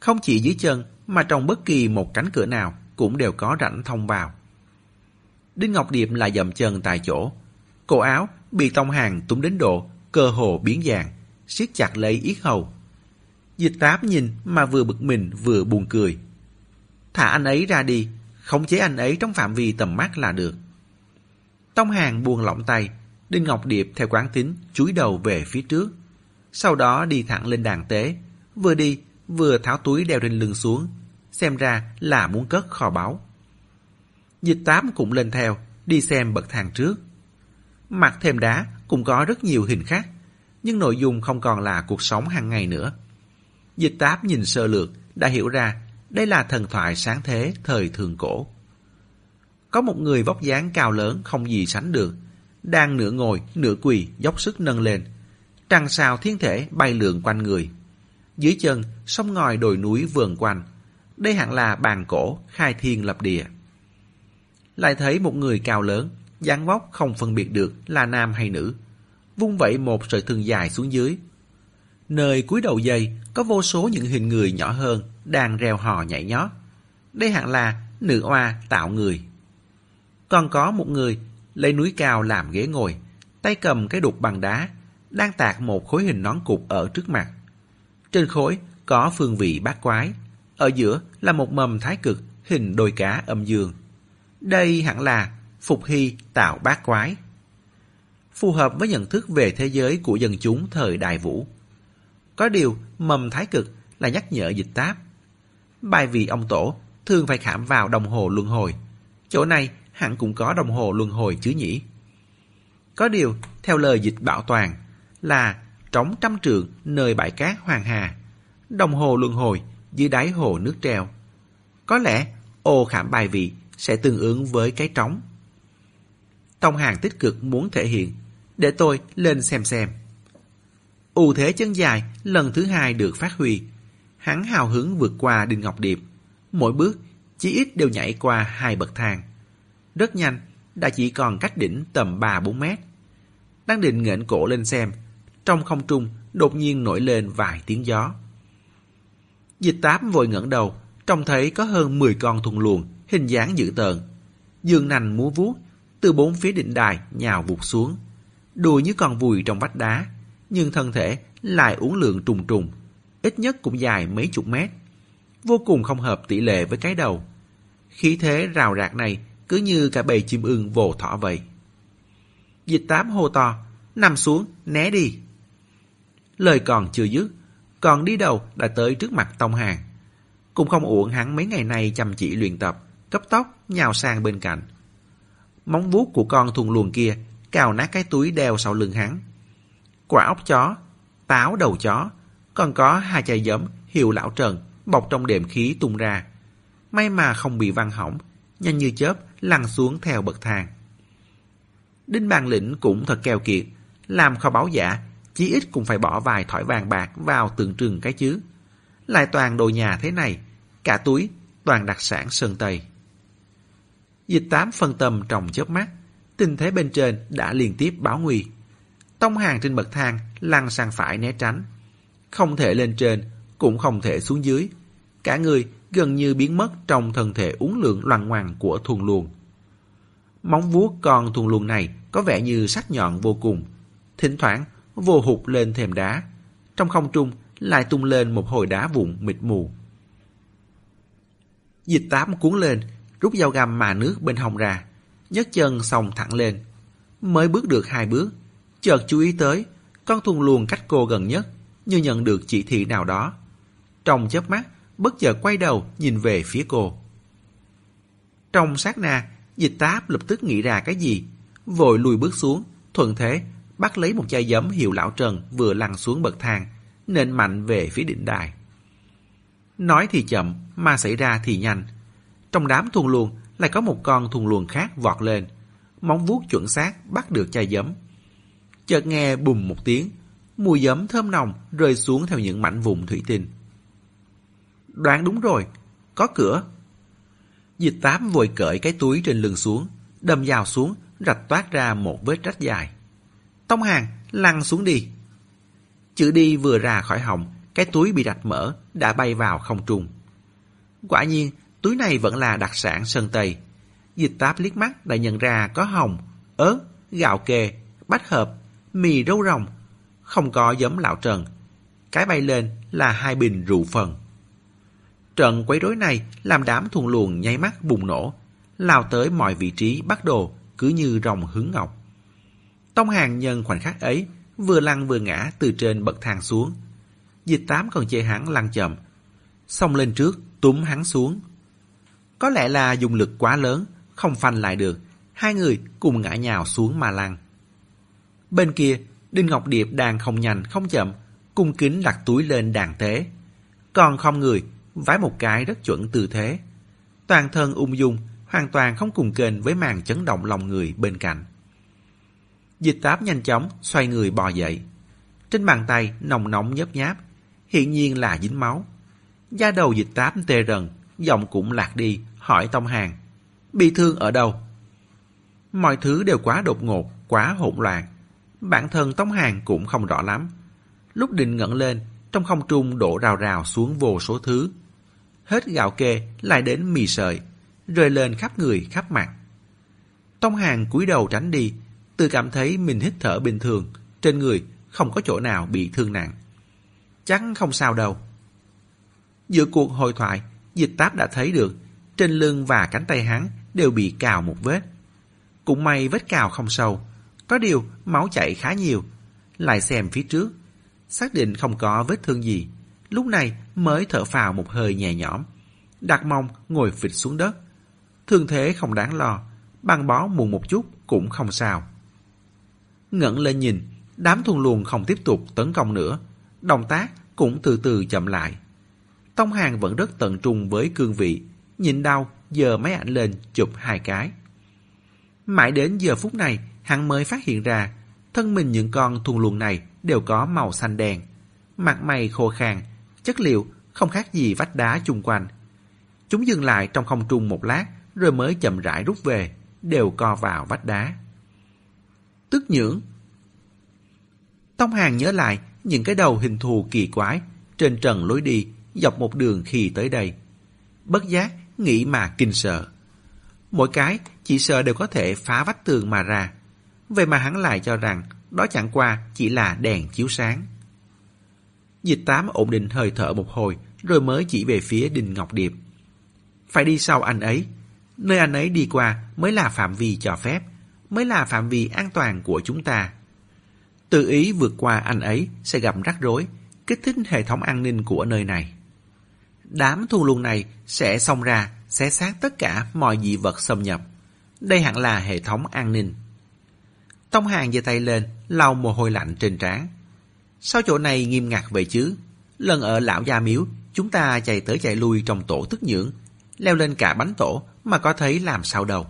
Không chỉ dưới chân mà trong bất kỳ một cánh cửa nào cũng đều có rãnh thông vào. Đinh Ngọc Điệp lại dậm chân tại chỗ. Cổ áo bị Tông Hàng túm đến độ cơ hồ biến dạng, siết chặt lấy yết hầu. Dịch Táp nhìn mà vừa bực mình vừa buồn cười. Thả anh ấy ra đi, khống chế anh ấy trong phạm vi tầm mắt là được. Tông Hàng buông lỏng tay. Đinh Ngọc Điệp theo quán tính chúi đầu về phía trước, sau đó đi thẳng lên đàn tế, vừa đi vừa tháo túi đeo trên lưng xuống, xem ra là muốn cất kho báu. Dịch Tám cũng lên theo, đi xem bậc thang trước. Mặt thêm đá cũng có rất nhiều hình khác, nhưng nội dung không còn là cuộc sống hàng ngày nữa. Dịch Tám nhìn sơ lược đã hiểu ra đây là thần thoại sáng thế thời thượng cổ. Có một người vóc dáng cao lớn không gì sánh được, đang nửa ngồi nửa quỳ dốc sức nâng lên, trăng sao thiên thể bay lượn quanh người. Dưới chân sông ngòi đồi núi vườn quanh, đây hẳn là bàn cổ khai thiên lập địa. Lại thấy một người cao lớn, dáng vóc không phân biệt được là nam hay nữ, vung vẩy một sợi thừng dài xuống dưới. Nơi cuối đầu dây có vô số những hình người nhỏ hơn đang reo hò nhảy nhót, đây hẳn là nữ oa tạo người. Còn có một người lấy núi cao làm ghế ngồi, tay cầm cái đục bằng đá, đang tạc một khối hình nón cụt ở trước mặt. Trên khối có phương vị bát quái, ở giữa là một mầm thái cực hình đôi cá âm dương. Đây hẳn là Phục Hy tạo bát quái, phù hợp với nhận thức về thế giới của dân chúng thời Đại Vũ. Có điều mầm thái cực là nhắc nhở Dịch Táp, bài vị ông tổ thường phải khảm vào đồng hồ luân hồi, chỗ này hẳn cũng có đồng hồ luân hồi chứ nhỉ. Có điều theo lời Dịch Bảo Toàn là trống trăm trượng nơi bãi cát Hoàng Hà, đồng hồ luân hồi dưới đáy hồ nước treo. Có lẽ ô khảm bài vị sẽ tương ứng với cái trống. Tông Hàng tích cực muốn thể hiện, để tôi lên xem xem. Ưu thế chân dài lần thứ hai được phát huy, hắn hào hứng vượt qua Đinh Ngọc Điệp, mỗi bước chỉ ít đều nhảy qua hai bậc thang. Rất nhanh, đã chỉ còn cách đỉnh tầm ba bốn mét. Đang định nghển cổ lên xem, trong không trung đột nhiên nổi lên vài tiếng gió. Dịch Táp vội ngẩng đầu, trông thấy có hơn mười con thùng luồng hình dáng dữ tợn, dương nành múa vuốt, từ bốn phía đỉnh đài nhào vụt xuống, đùi như con vùi trong vách đá, nhưng thân thể lại uốn lượn trùng trùng, ít nhất cũng dài mấy chục mét, vô cùng không hợp tỷ lệ với cái đầu. Khí thế rào rạc này cứ như cả bầy chim ưng vồ thỏ vậy. Dịch Tám hô to, nằm xuống, né đi. Lời còn chưa dứt, còn đi đầu đã tới trước mặt Tông Hàng. Cũng không uổng hắn mấy ngày nay chăm chỉ luyện tập, cấp tốc nhào sang bên cạnh. Móng vuốt của con thùng luồng kia cào nát cái túi đeo sau lưng hắn. Quả óc chó, táo đầu chó, còn có hai chai giấm hiệu lão trần bọc trong đệm khí tung ra. May mà không bị văng hỏng, nhanh như chớp lăn xuống theo bậc thang. Đinh Bàng Lĩnh cũng thật keo kiệt, làm kho báu giả chí ít cũng phải bỏ vài thỏi vàng bạc vào tượng trưng cái chứ. Lại toàn đồ nhà thế này, cả túi toàn đặc sản Sơn Tây. Dịch Tám phân tâm trong chớp mắt, tình thế bên trên đã liên tiếp báo nguy. Tông Hàng trên bậc thang lăn sang phải né tránh, không thể lên trên cũng không thể xuống dưới, cả người gần như biến mất trong thân thể uốn lượn loằng ngoằng của thùng luồng. Móng vuốt con thùng luồng này có vẻ như sắc nhọn vô cùng, thỉnh thoảng vồ hụt lên thềm đá, trong không trung lại tung lên một hồi đá vụn mịt mù. Dịch Tám cuốn lên, rút dao găm mà nước bên hông ra, nhấc chân xông thẳng lên. Mới bước được hai bước, chợt chú ý tới con thùng luồng cách cô gần nhất, như nhận được chỉ thị nào đó. Trong chớp mắt, bất chợt quay đầu nhìn về phía cô. Trong sát na, Dịch Táp lập tức nghĩ ra cái gì, vội lùi bước xuống, thuận thế bắt lấy một chai giấm hiệu lão trần vừa lăn xuống bậc thang, nện mạnh về phía đỉnh đài. Nói thì chậm mà xảy ra thì nhanh. Trong đám thùng luồng lại có một con thùng luồng khác vọt lên, móng vuốt chuẩn xác bắt được chai giấm. Chợt nghe bùm một tiếng, mùi giấm thơm nồng rơi xuống theo những mảnh vụn thủy tinh. Đoán đúng rồi, có cửa. Dịch Tám vội cởi cái túi trên lưng xuống, đâm dao xuống, rạch toát ra một vết rách dài. Tông Hàng, lăn xuống đi. Chữ đi vừa ra khỏi họng, cái túi bị rạch mở đã bay vào không trung. Quả nhiên, túi này vẫn là đặc sản Sơn Tây. Dịch Táp liếc mắt đã nhận ra có hồng, ớt, gạo kê, bách hợp, mì rau rồng, không có giống lão Trần. Cái bay lên là hai bình rượu phần. Trận quấy rối này làm đám thuần luồng nháy mắt bùng nổ, lao tới mọi vị trí bắt đồ, cứ như rồng hứng ngọc. Tông Hàng nhân khoảnh khắc ấy, vừa lăn vừa ngã từ trên bậc thang xuống. Dịch Tám còn chê hắn lăn chậm, xông lên trước túm hắn xuống. Có lẽ là dùng lực quá lớn, không phanh lại được, hai người cùng ngã nhào xuống mà lăn. Bên kia, Đinh Ngọc Điệp đang không nhanh không chậm, cung kính đặt túi lên đàn tế. Còn không người, vái một cái rất chuẩn tư thế. Toàn thân ung dung, hoàn toàn không cùng kênh với màn chấn động lòng người bên cạnh. Dịch Táp nhanh chóng xoay người bò dậy. Trên bàn tay nồng nóng nhớp nháp, hiển nhiên là dính máu. Da đầu Dịch Táp tê rần, giọng cũng lạc đi, hỏi Tông Hàng, bị thương ở đâu? Mọi thứ đều quá đột ngột, quá hỗn loạn. Bản thân Tông Hàng cũng không rõ lắm. Lúc định ngẩng lên, trong không trung đổ rào rào xuống vô số thứ. Hết gạo kê lại đến mì sợi, rơi lên khắp người khắp mặt. Tông Hàng cúi đầu tránh đi, tự cảm thấy mình hít thở bình thường, trên người không có chỗ nào bị thương nặng. Chắc không sao đâu. Giữa cuộc hội thoại, Dịch Táp đã thấy được trên lưng và cánh tay hắn đều bị cào một vết. Cũng may vết cào không sâu, có điều máu chảy khá nhiều. Lại xem phía trước, xác định không có vết thương gì, lúc này mới thở phào một hơi nhẹ nhõm. Đặt mông ngồi phịch xuống đất. Thương thế không đáng lo, băng bó mụn một chút cũng không sao. Ngẩng lên nhìn, đám thuần luồng không tiếp tục tấn công nữa, động tác cũng từ từ chậm lại. Tông Hàng vẫn rất tận trung với cương vị, nhìn đau giơ máy ảnh lên chụp hai cái. Mãi đến giờ phút này hắn mới phát hiện ra thân mình những con thuần luồng này đều có màu xanh đen, mặt mày khô khan, chất liệu không khác gì vách đá chung quanh. Chúng dừng lại trong không trung một lát rồi mới chậm rãi rút về, đều co vào vách đá. Tức nhưỡng. Tông Hàng nhớ lại những cái đầu hình thù kỳ quái trên trần lối đi dọc một đường khi tới đây, bất giác nghĩ mà kinh sợ. Mỗi cái chỉ sợ đều có thể phá vách tường mà ra, vậy mà hắn lại cho rằng đó chẳng qua chỉ là đèn chiếu sáng. Dịch Tám ổn định hơi thở một hồi rồi mới chỉ về phía Đinh Ngọc Điệp. Phải đi sau anh ấy, nơi anh ấy đi qua mới là phạm vi cho phép, mới là phạm vi an toàn của chúng ta. Tự ý vượt qua anh ấy sẽ gặp rắc rối, kích thích hệ thống an ninh của nơi này. Đám thu luồng này sẽ xông ra, xé xác tất cả mọi dị vật xâm nhập. Đây hẳn là hệ thống an ninh. Tông Hàng giơ tay lên, lau mồ hôi lạnh trên trán. Sao chỗ này nghiêm ngặt vậy chứ? Lần ở Lão Gia Miếu, chúng ta chạy tới chạy lui trong tổ tức nhưỡng, leo lên cả bánh tổ mà có thấy làm sao đâu.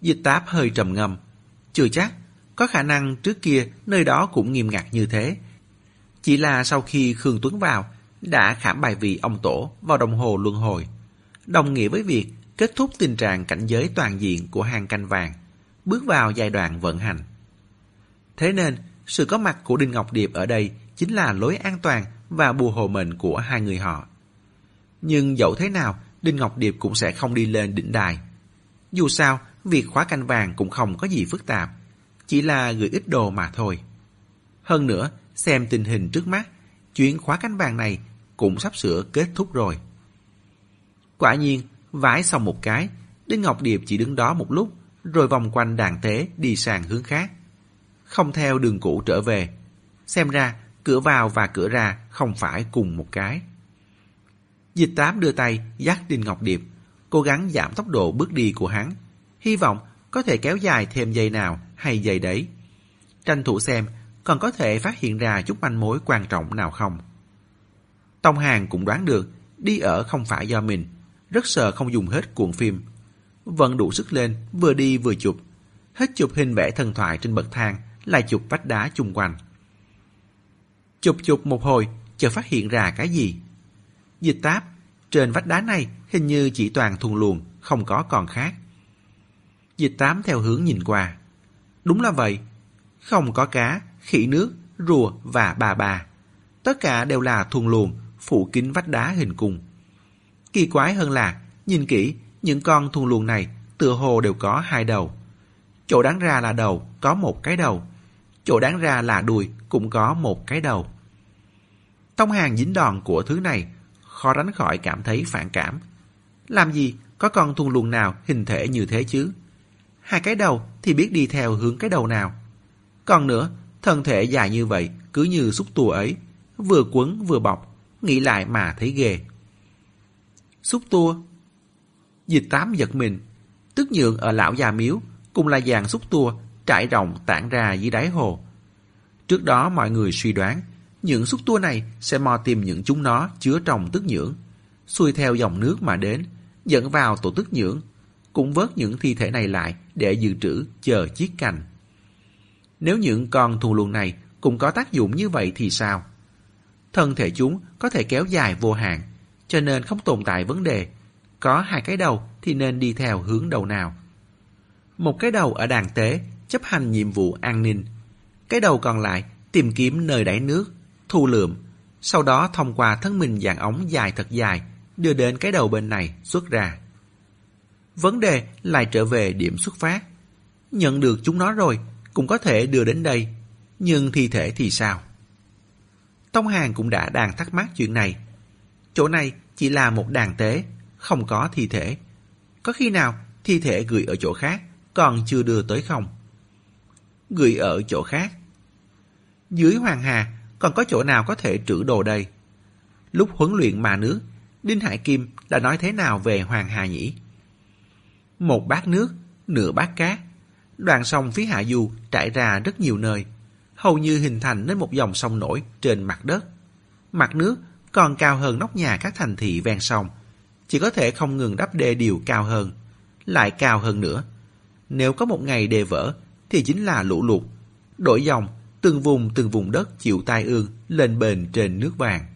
Dịch Táp hơi trầm ngâm. Chưa chắc, có khả năng trước kia nơi đó cũng nghiêm ngặt như thế. Chỉ là sau khi Khương Tuấn vào, đã khảm bài vị ông tổ vào đồng hồ luân hồi, đồng nghĩa với việc kết thúc tình trạng cảnh giới toàn diện của hang canh vàng, bước vào giai đoạn vận hành. Thế nên, sự có mặt của Đinh Ngọc Điệp ở đây chính là lối an toàn và bùa hộ mệnh của hai người họ. Nhưng dẫu thế nào, Đinh Ngọc Điệp cũng sẽ không đi lên đỉnh đài. Dù sao, việc khóa canh vàng cũng không có gì phức tạp, chỉ là gửi ít đồ mà thôi. Hơn nữa, xem tình hình trước mắt, chuyến khóa canh vàng này cũng sắp sửa kết thúc rồi. Quả nhiên, vái xong một cái, Đinh Ngọc Điệp chỉ đứng đó một lúc, rồi vòng quanh đàn tế đi sang hướng khác, không theo đường cũ trở về. Xem ra, cửa vào và cửa ra không phải cùng một cái. Dịch Tám đưa tay dắt Đinh Ngọc Điệp, cố gắng giảm tốc độ bước đi của hắn, hy vọng có thể kéo dài thêm giây nào hay giây đấy. Tranh thủ xem còn có thể phát hiện ra chút manh mối quan trọng nào không. Tông Hàng cũng đoán được, đi ở không phải do mình, rất sợ không dùng hết cuộn phim. Vẫn đủ sức lên, vừa đi vừa chụp, hết chụp hình vẽ thần thoại trên bậc thang, lại chụp vách đá chung quanh. Chụp chụp một hồi, chợt phát hiện ra cái gì. Dịch Táp, trên vách đá này hình như chỉ toàn thuần luồng, không có còn khác. Dịch Tám theo hướng nhìn qua. Đúng là vậy, Không có cá, khỉ nước, rùa và bà bà. Tất cả đều là thùng luồn, phủ kín vách đá hình cung. Kỳ quái hơn là, nhìn kỹ, những con thùng luồn này tựa hồ đều có hai đầu. Chỗ đáng ra là đầu, có một cái đầu. Chỗ đáng ra là đuôi, cũng có một cái đầu. Tông Hàng dính đòn của thứ này, khó tránh khỏi cảm thấy phản cảm. Làm gì có con thùng luồn nào hình thể như thế chứ? Hai cái đầu thì biết đi theo hướng cái đầu nào. Còn nữa, thân thể dài như vậy, cứ như xúc tua ấy, vừa quấn vừa bọc, nghĩ lại mà thấy ghê. Xúc tua. Dịch Tám giật mình, tức nhượng ở Lão Gia Miếu, cùng là dàn xúc tua trải rộng tản ra dưới đáy hồ. Trước đó mọi người suy đoán, những xúc tua này sẽ mò tìm những chúng nó chứa trong tức nhưỡng, xuôi theo dòng nước mà đến, dẫn vào tổ tức nhưỡng, cũng vớt những thi thể này lại để dự trữ chờ chiết cành. Nếu những con thù luồng này cũng có tác dụng như vậy thì sao? Thân thể chúng có thể kéo dài vô hạn, cho nên không tồn tại vấn đề có hai cái đầu thì nên đi theo hướng đầu nào. Một cái đầu ở đàn tế chấp hành nhiệm vụ an ninh, cái đầu còn lại tìm kiếm nơi đáy nước, thu lượm, sau đó thông qua thân mình dạng ống dài thật dài đưa đến cái đầu bên này xuất ra. Vấn đề lại trở về điểm xuất phát. Nhận được chúng nó rồi cũng có thể đưa đến đây, nhưng thi thể thì sao? Tông Hàng cũng đã đang thắc mắc chuyện này. Chỗ này chỉ là một đàn tế, không có thi thể. Có khi nào thi thể gửi ở chỗ khác còn chưa đưa tới không? Gửi ở chỗ khác. Dưới Hoàng Hà còn có chỗ nào có thể trữ đồ đây? Lúc huấn luyện mà nước, Đinh Hải Kim đã nói thế nào về Hoàng Hà nhỉ? Một bát nước, nửa bát cát. Đoạn sông phía hạ du trải ra rất nhiều nơi, hầu như hình thành nên một dòng sông nổi trên mặt đất. Mặt nước còn cao hơn nóc nhà các thành thị ven sông, chỉ có thể không ngừng đắp đê điều cao hơn, lại cao hơn nữa. Nếu có một ngày đê vỡ thì chính là lũ lụt, đổi dòng, từng vùng từng vùng đất chịu tai ương lên bền trên nước vàng.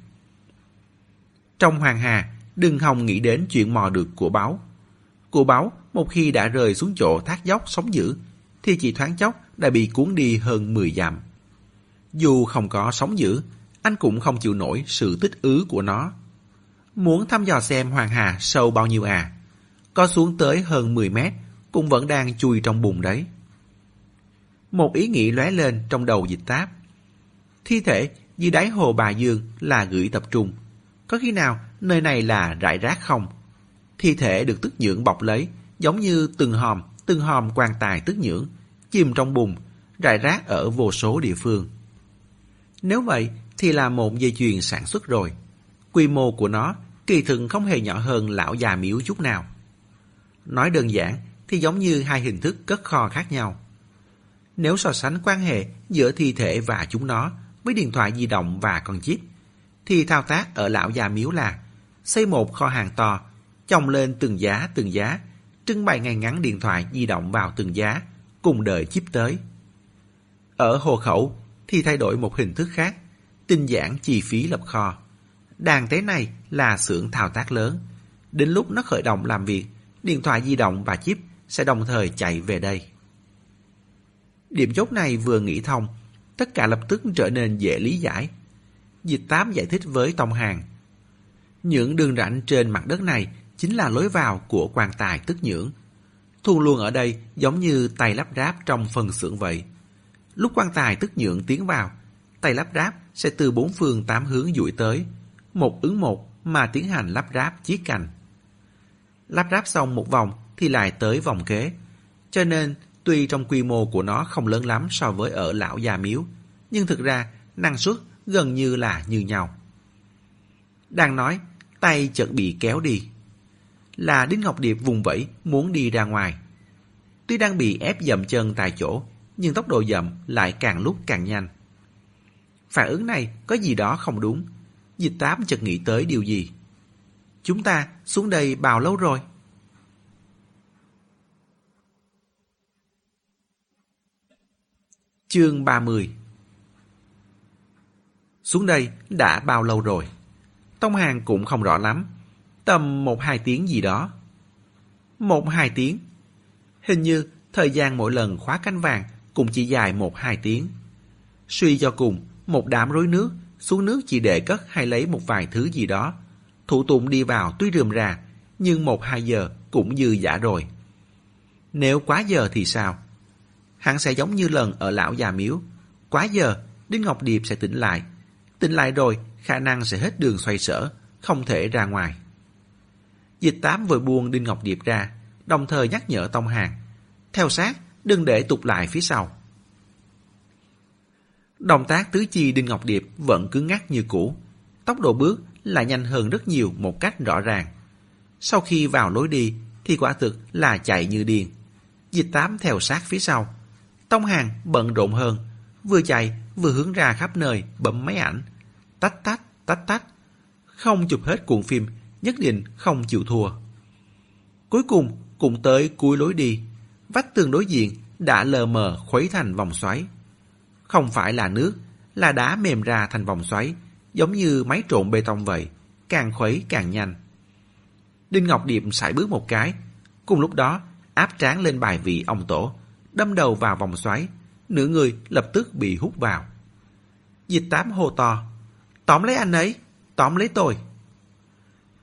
Trong Hoàng Hà, đừng hòng nghĩ đến chuyện mò được của báu. Của báu một khi đã rơi xuống chỗ thác dốc sóng dữ thì chỉ thoáng chốc đã bị cuốn đi hơn mười dặm. Dù không có sóng dữ, anh cũng không chịu nổi sự tích ứ của nó. Muốn thăm dò xem Hoàng Hà sâu bao nhiêu à? Có xuống tới hơn mười mét cũng vẫn đang chui trong bùn đấy. Một ý nghĩ lóe lên trong đầu Dịch Táp. Thi thể dưới đáy hồ Bà Dương là gửi tập trung. Có khi nào nơi này là rải rác không? Thi thể được tức nhưỡng bọc lấy, giống như từng hòm, từng hòm quan tài tức nhưỡng, chìm trong bùn, rải rác ở vô số địa phương. Nếu vậy thì là một dây chuyền sản xuất rồi. Quy mô của nó kỳ thực không hề nhỏ hơn Lão Già Miếu chút nào. Nói đơn giản thì giống như hai hình thức cất kho khác nhau. Nếu so sánh quan hệ giữa thi thể và chúng nó với điện thoại di động và con chip, thì thao tác ở Lão Già Miếu là xây một kho hàng to, chồng lên từng giá từng giá, trưng bày ngay ngắn điện thoại di động vào từng giá, cùng đợi chip tới. Ở Hồ Khẩu thì thay đổi một hình thức khác, tinh giản chi phí lập kho. Đàn tế này là xưởng thao tác lớn, đến lúc nó khởi động làm việc, điện thoại di động và chip sẽ đồng thời chạy về đây. Điểm chốt này vừa nghĩ thông, tất cả lập tức trở nên dễ lý giải. Dịch Tám giải thích với Tông Hàng, những đường rãnh trên mặt đất này chính là lối vào của quan tài tức nhưỡng. Thùng luồn ở đây giống như tay lắp ráp trong phần xưởng vậy. Lúc quan tài tức nhưỡng tiến vào, tay lắp ráp sẽ từ bốn phương tám hướng duỗi tới, một ứng một mà tiến hành lắp ráp chiết cành. Lắp ráp xong một vòng thì lại tới vòng kế. Cho nên tuy trong quy mô của nó không lớn lắm so với ở Lão Già Miếu, nhưng thực ra năng suất gần như là như nhau. Đang nói, tay chợt bị kéo đi. Là Đinh Ngọc Điệp vùng vẫy muốn đi ra ngoài. Tuy đang bị ép dậm chân tại chỗ, nhưng tốc độ dậm lại càng lúc càng nhanh. Phản ứng này có gì đó không đúng. Dịch Tám chợt nghĩ tới điều gì. Chúng ta xuống đây bao lâu rồi? Chương ba mươi. Xuống đây đã bao lâu rồi? Tông Hàng cũng không rõ lắm. Tầm một hai tiếng gì đó. Một hai tiếng. Hình như thời gian mỗi lần khóa canh vàng cũng chỉ dài một hai tiếng. Suy cho cùng, một đám rối nước, xuống nước chỉ để cất hay lấy một vài thứ gì đó. Thủ tục đi vào tuy rườm rà, nhưng một hai giờ cũng dư dả rồi. Nếu quá giờ thì sao? Hắn sẽ giống như lần ở Lão Già Miếu. Quá giờ, Đinh Ngọc Điệp sẽ tỉnh lại. Tỉnh lại rồi, khả năng sẽ hết đường xoay sở, không thể ra ngoài. Dịch Tám vừa buông Đinh Ngọc Điệp ra, đồng thời nhắc nhở Tông Hàng. Theo sát, đừng để tụt lại phía sau. Động tác tứ chi Đinh Ngọc Điệp vẫn cứ ngắt như cũ. Tốc độ bước là nhanh hơn rất nhiều một cách rõ ràng. Sau khi vào lối đi thì quả thực là chạy như điên. Dịch Tám theo sát phía sau. Tông Hàng bận rộn hơn, vừa chạy vừa hướng ra khắp nơi bấm máy ảnh. Tách tách, tách tách. Không chụp hết cuộn phim, nhất định không chịu thua. Cuối cùng cũng tới cuối lối đi. Vách tường đối diện đã lờ mờ khuấy thành vòng xoáy. Không phải là nước, là đá mềm ra thành vòng xoáy, giống như máy trộn bê tông vậy, càng khuấy càng nhanh. Đinh Ngọc Điệp sải bước một cái, cùng lúc đó áp trán lên bài vị ông tổ, đâm đầu vào vòng xoáy, nửa người lập tức bị hút vào. Dịch Tám hô to, tóm lấy anh ấy, tóm lấy tôi.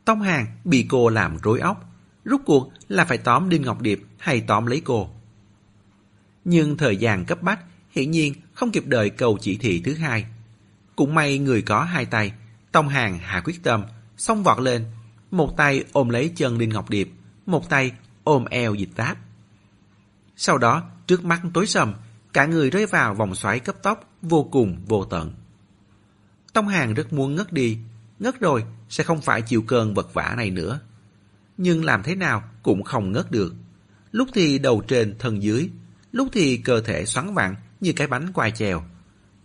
Tông Hàng bị cô làm rối óc, rút cuộc là phải tóm Đinh Ngọc Điệp hay tóm lấy cô. Nhưng thời gian cấp bách, hiển nhiên không kịp đợi câu chỉ thị thứ hai. Cũng may người có hai tay, Tông Hàng hạ quyết tâm, xông vọt lên, một tay ôm lấy chân Đinh Ngọc Điệp, một tay ôm eo Dịch Táp. Sau đó, trước mắt tối sầm, cả người rơi vào vòng xoáy cấp tốc vô cùng vô tận. Tông Hàng rất muốn ngất đi, ngất rồi sẽ không phải chịu cơn vật vã này nữa. Nhưng làm thế nào cũng không ngất được. Lúc thì đầu trên thân dưới, lúc thì cơ thể xoắn vặn như cái bánh quai chèo.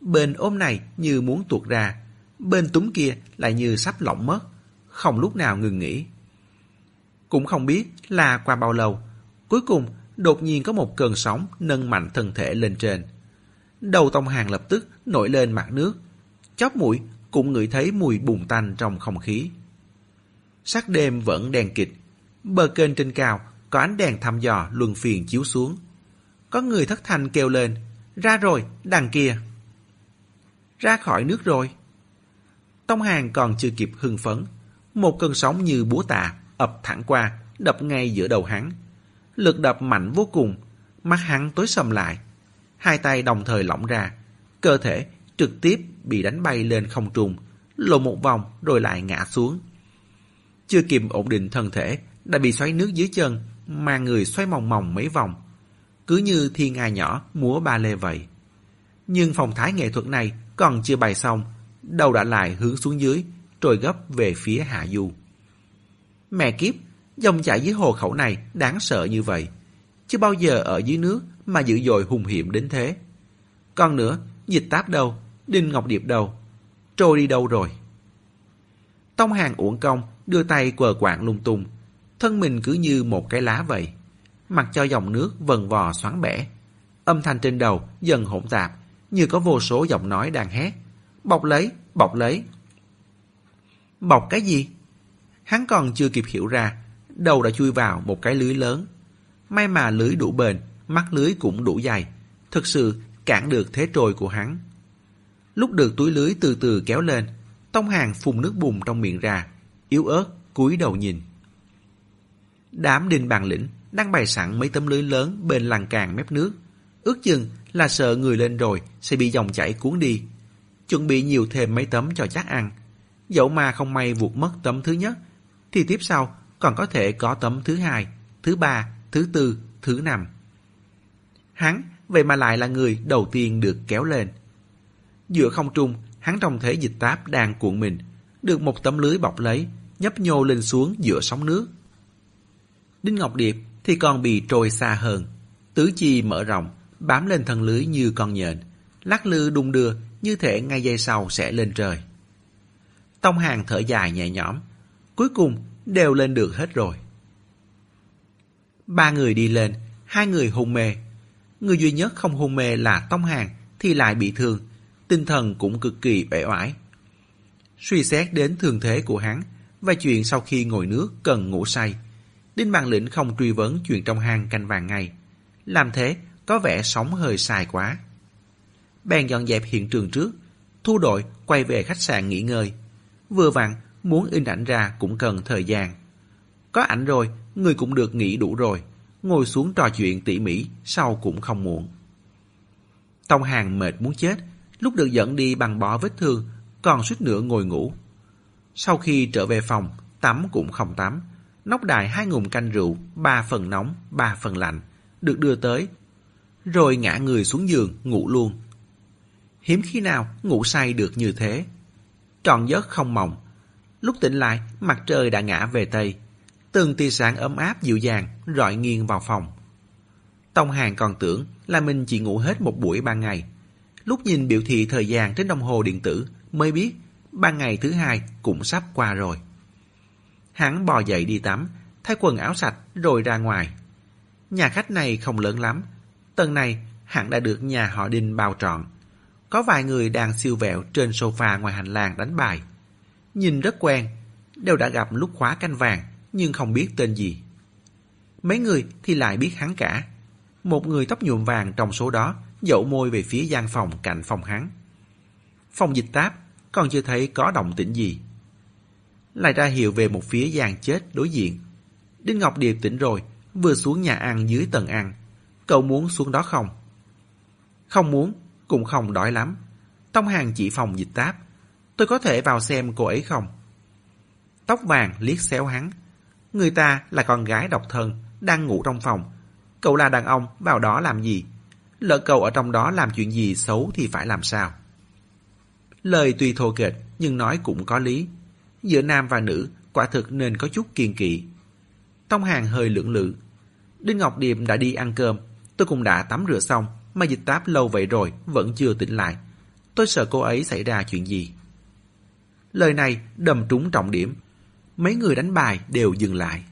Bên ôm này như muốn tuột ra, bên túm kia lại như sắp lỏng mất, không lúc nào ngừng nghỉ. Cũng không biết là qua bao lâu, cuối cùng đột nhiên có một cơn sóng nâng mạnh thân thể lên trên. Đầu Tông Hàng lập tức nổi lên mặt nước, chóp mũi cũng ngửi thấy mùi bùn tanh trong không khí. Sắc đêm vẫn đen kịt, bờ kênh trên cao có ánh đèn thăm dò luân phiền chiếu xuống. Có người thất thanh kêu lên, ra rồi, đằng kia. Ra khỏi nước rồi. Tông Hàng còn chưa kịp hưng phấn, một cơn sóng như búa tạ ập thẳng qua, đập ngay giữa đầu hắn. Lực đập mạnh vô cùng, mắt hắn tối sầm lại. Hai tay đồng thời lỏng ra, cơ thể trực tiếp bị đánh bay lên không trung, lộn một vòng rồi lại ngã xuống. Chưa kịp ổn định thân thể, đã bị xoáy nước dưới chân, mà người xoay mòng mòng mấy vòng. Cứ như thiên nga nhỏ múa ba lê vậy. Nhưng phong thái nghệ thuật này còn chưa bày xong, đầu đã lại hướng xuống dưới, trôi gấp về phía hạ du. Mẹ kiếp, dòng chảy dưới hồ khẩu này đáng sợ như vậy. Chưa bao giờ ở dưới nước mà dữ dội hùng hiểm đến thế. Còn nữa, Dịch Táp đâu, Đinh Ngọc Điệp đâu, trôi đi đâu rồi? Tông Hàng uổng công đưa tay quờ quạng lung tung, thân mình cứ như một cái lá vậy, mặc cho dòng nước vần vò xoắn bẻ. Âm thanh trên đầu dần hỗn tạp, như có vô số giọng nói đang hét, bọc lấy, bọc lấy. Bọc cái gì? Hắn còn chưa kịp hiểu ra, đầu đã chui vào một cái lưới lớn. May mà lưới đủ bền, mắt lưới cũng đủ dày, thực sự cản được thế trôi của hắn. Lúc được túi lưới từ từ kéo lên, Tông Hàng phun nước bùn trong miệng ra, yếu ớt cúi đầu nhìn. Đám Đinh Bàng Lĩnh đang bày sẵn mấy tấm lưới lớn bên lằn càng mép nước, ước chừng là sợ người lên rồi sẽ bị dòng chảy cuốn đi, chuẩn bị nhiều thêm mấy tấm cho chắc ăn. Dẫu mà không may vụt mất tấm thứ nhất, thì tiếp sau còn có thể có tấm thứ hai, thứ ba, thứ tư, thứ năm. Hắn vậy mà lại là người đầu tiên được kéo lên. Giữa không trung, hắn trông thấy Dịch Táp đang cuộn mình, được một tấm lưới bọc lấy, nhấp nhô lên xuống giữa sóng nước. Đinh Ngọc Điệp thì còn bị trôi xa hơn, tứ chi mở rộng, bám lên thân lưới như con nhện, lắc lư đung đưa như thể ngay giây sau sẽ lên trời. Tông Hàng thở dài nhẹ nhõm, cuối cùng đều lên được hết rồi. Ba người đi lên, hai người hôn mê. Người duy nhất không hôn mê là Tông Hàng thì lại bị thương, tinh thần cũng cực kỳ uể oải. Suy xét đến thương thế của hắn và chuyện sau khi ngồi nước cần ngủ say, Đinh Bàng Lĩnh không truy vấn chuyện trong hang canh vàng ngay. Làm thế có vẻ sóng hơi sai quá. Bèn dọn dẹp hiện trường trước, thu đội quay về khách sạn nghỉ ngơi. Vừa vặn muốn in ảnh ra cũng cần thời gian. Có ảnh rồi, người cũng được nghỉ đủ rồi, ngồi xuống trò chuyện tỉ mỉ sau cũng không muộn. Tông Hàng mệt muốn chết, lúc được dẫn đi băng bó vết thương còn suýt nữa ngồi ngủ. Sau khi trở về phòng, tắm cũng không tắm, nóc đài hai ngụm canh rượu, ba phần nóng, ba phần lạnh, được đưa tới, rồi ngã người xuống giường ngủ luôn. Hiếm khi nào ngủ say được như thế. Trọn giấc không mộng. Lúc tỉnh lại, mặt trời đã ngã về tây, từng tia sáng ấm áp dịu dàng rọi nghiêng vào phòng. Tông Hàng còn tưởng là mình chỉ ngủ hết một buổi ban ngày. Lúc nhìn biểu thị thời gian trên đồng hồ điện tử mới biết ban ngày thứ hai cũng sắp qua rồi. Hắn bò dậy đi tắm, thay quần áo sạch rồi ra ngoài. Nhà khách này không lớn lắm, tầng này hắn đã được nhà họ Đinh bao trọn. Có vài người đang siêu vẹo trên sofa ngoài hành lang đánh bài. Nhìn rất quen, đều đã gặp lúc khóa canh vàng nhưng không biết tên gì. Mấy người thì lại biết hắn cả. Một người tóc nhuộm vàng trong số đó dẫu môi về phía gian phòng cạnh phòng hắn. Phòng Dịch Táp còn chưa thấy có động tĩnh gì. Lại ra hiệu về một phía gian chết đối diện. Đinh Ngọc Điệp tỉnh rồi, vừa xuống nhà ăn dưới tầng ăn. Cậu muốn xuống đó không? Không muốn, cũng không đói lắm. Tông Hàng chỉ phòng Dịch Táp. Tôi có thể vào xem cô ấy không? Tóc vàng liếc xéo hắn. Người ta là con gái độc thân, đang ngủ trong phòng. Cậu là đàn ông, vào đó làm gì? Lỡ cậu ở trong đó làm chuyện gì xấu thì phải làm sao? Lời tuy thô kệch, nhưng nói cũng có lý. Giữa nam và nữ, quả thực nên có chút kiêng kỵ. Tông Hàng hơi lưỡng lự. Đinh Ngọc Điệp đã đi ăn cơm. Tôi cũng đã tắm rửa xong, mà Dịch Táp lâu vậy rồi, vẫn chưa tỉnh lại. Tôi sợ cô ấy xảy ra chuyện gì. Lời này đâm trúng trọng điểm. Mấy người đánh bài đều dừng lại.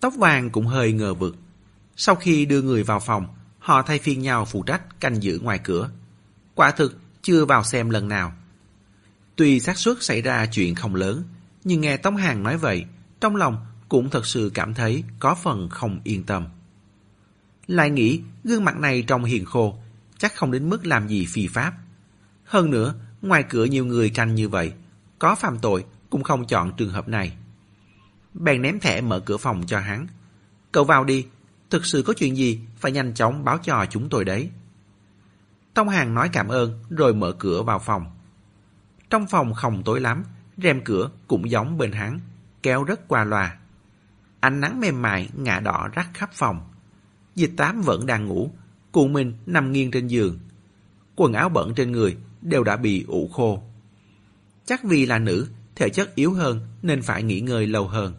Tóc vàng cũng hơi ngờ vực. Sau khi đưa người vào phòng, họ thay phiên nhau phụ trách canh giữ ngoài cửa. Quả thực chưa vào xem lần nào. Tuy xác suất xảy ra chuyện không lớn, nhưng nghe Tông Hàng nói vậy, trong lòng cũng thật sự cảm thấy có phần không yên tâm. Lại nghĩ gương mặt này trông hiền khô, chắc không đến mức làm gì phi pháp. Hơn nữa, ngoài cửa nhiều người canh như vậy, có phạm tội cũng không chọn trường hợp này. Bèn ném thẻ mở cửa phòng cho hắn. Cậu vào đi, thực sự có chuyện gì phải nhanh chóng báo cho chúng tôi đấy. Tông Hàng nói cảm ơn rồi mở cửa vào phòng. Trong phòng không tối lắm, rèm cửa cũng giống bên hắn, kéo rất qua loa. Ánh nắng mềm mại ngả đỏ rắc khắp phòng. Dịch Tám vẫn đang ngủ, cuộn mình nằm nghiêng trên giường. Quần áo bẩn trên người đều đã bị ủ khô. Chắc vì là nữ, thể chất yếu hơn nên phải nghỉ ngơi lâu hơn.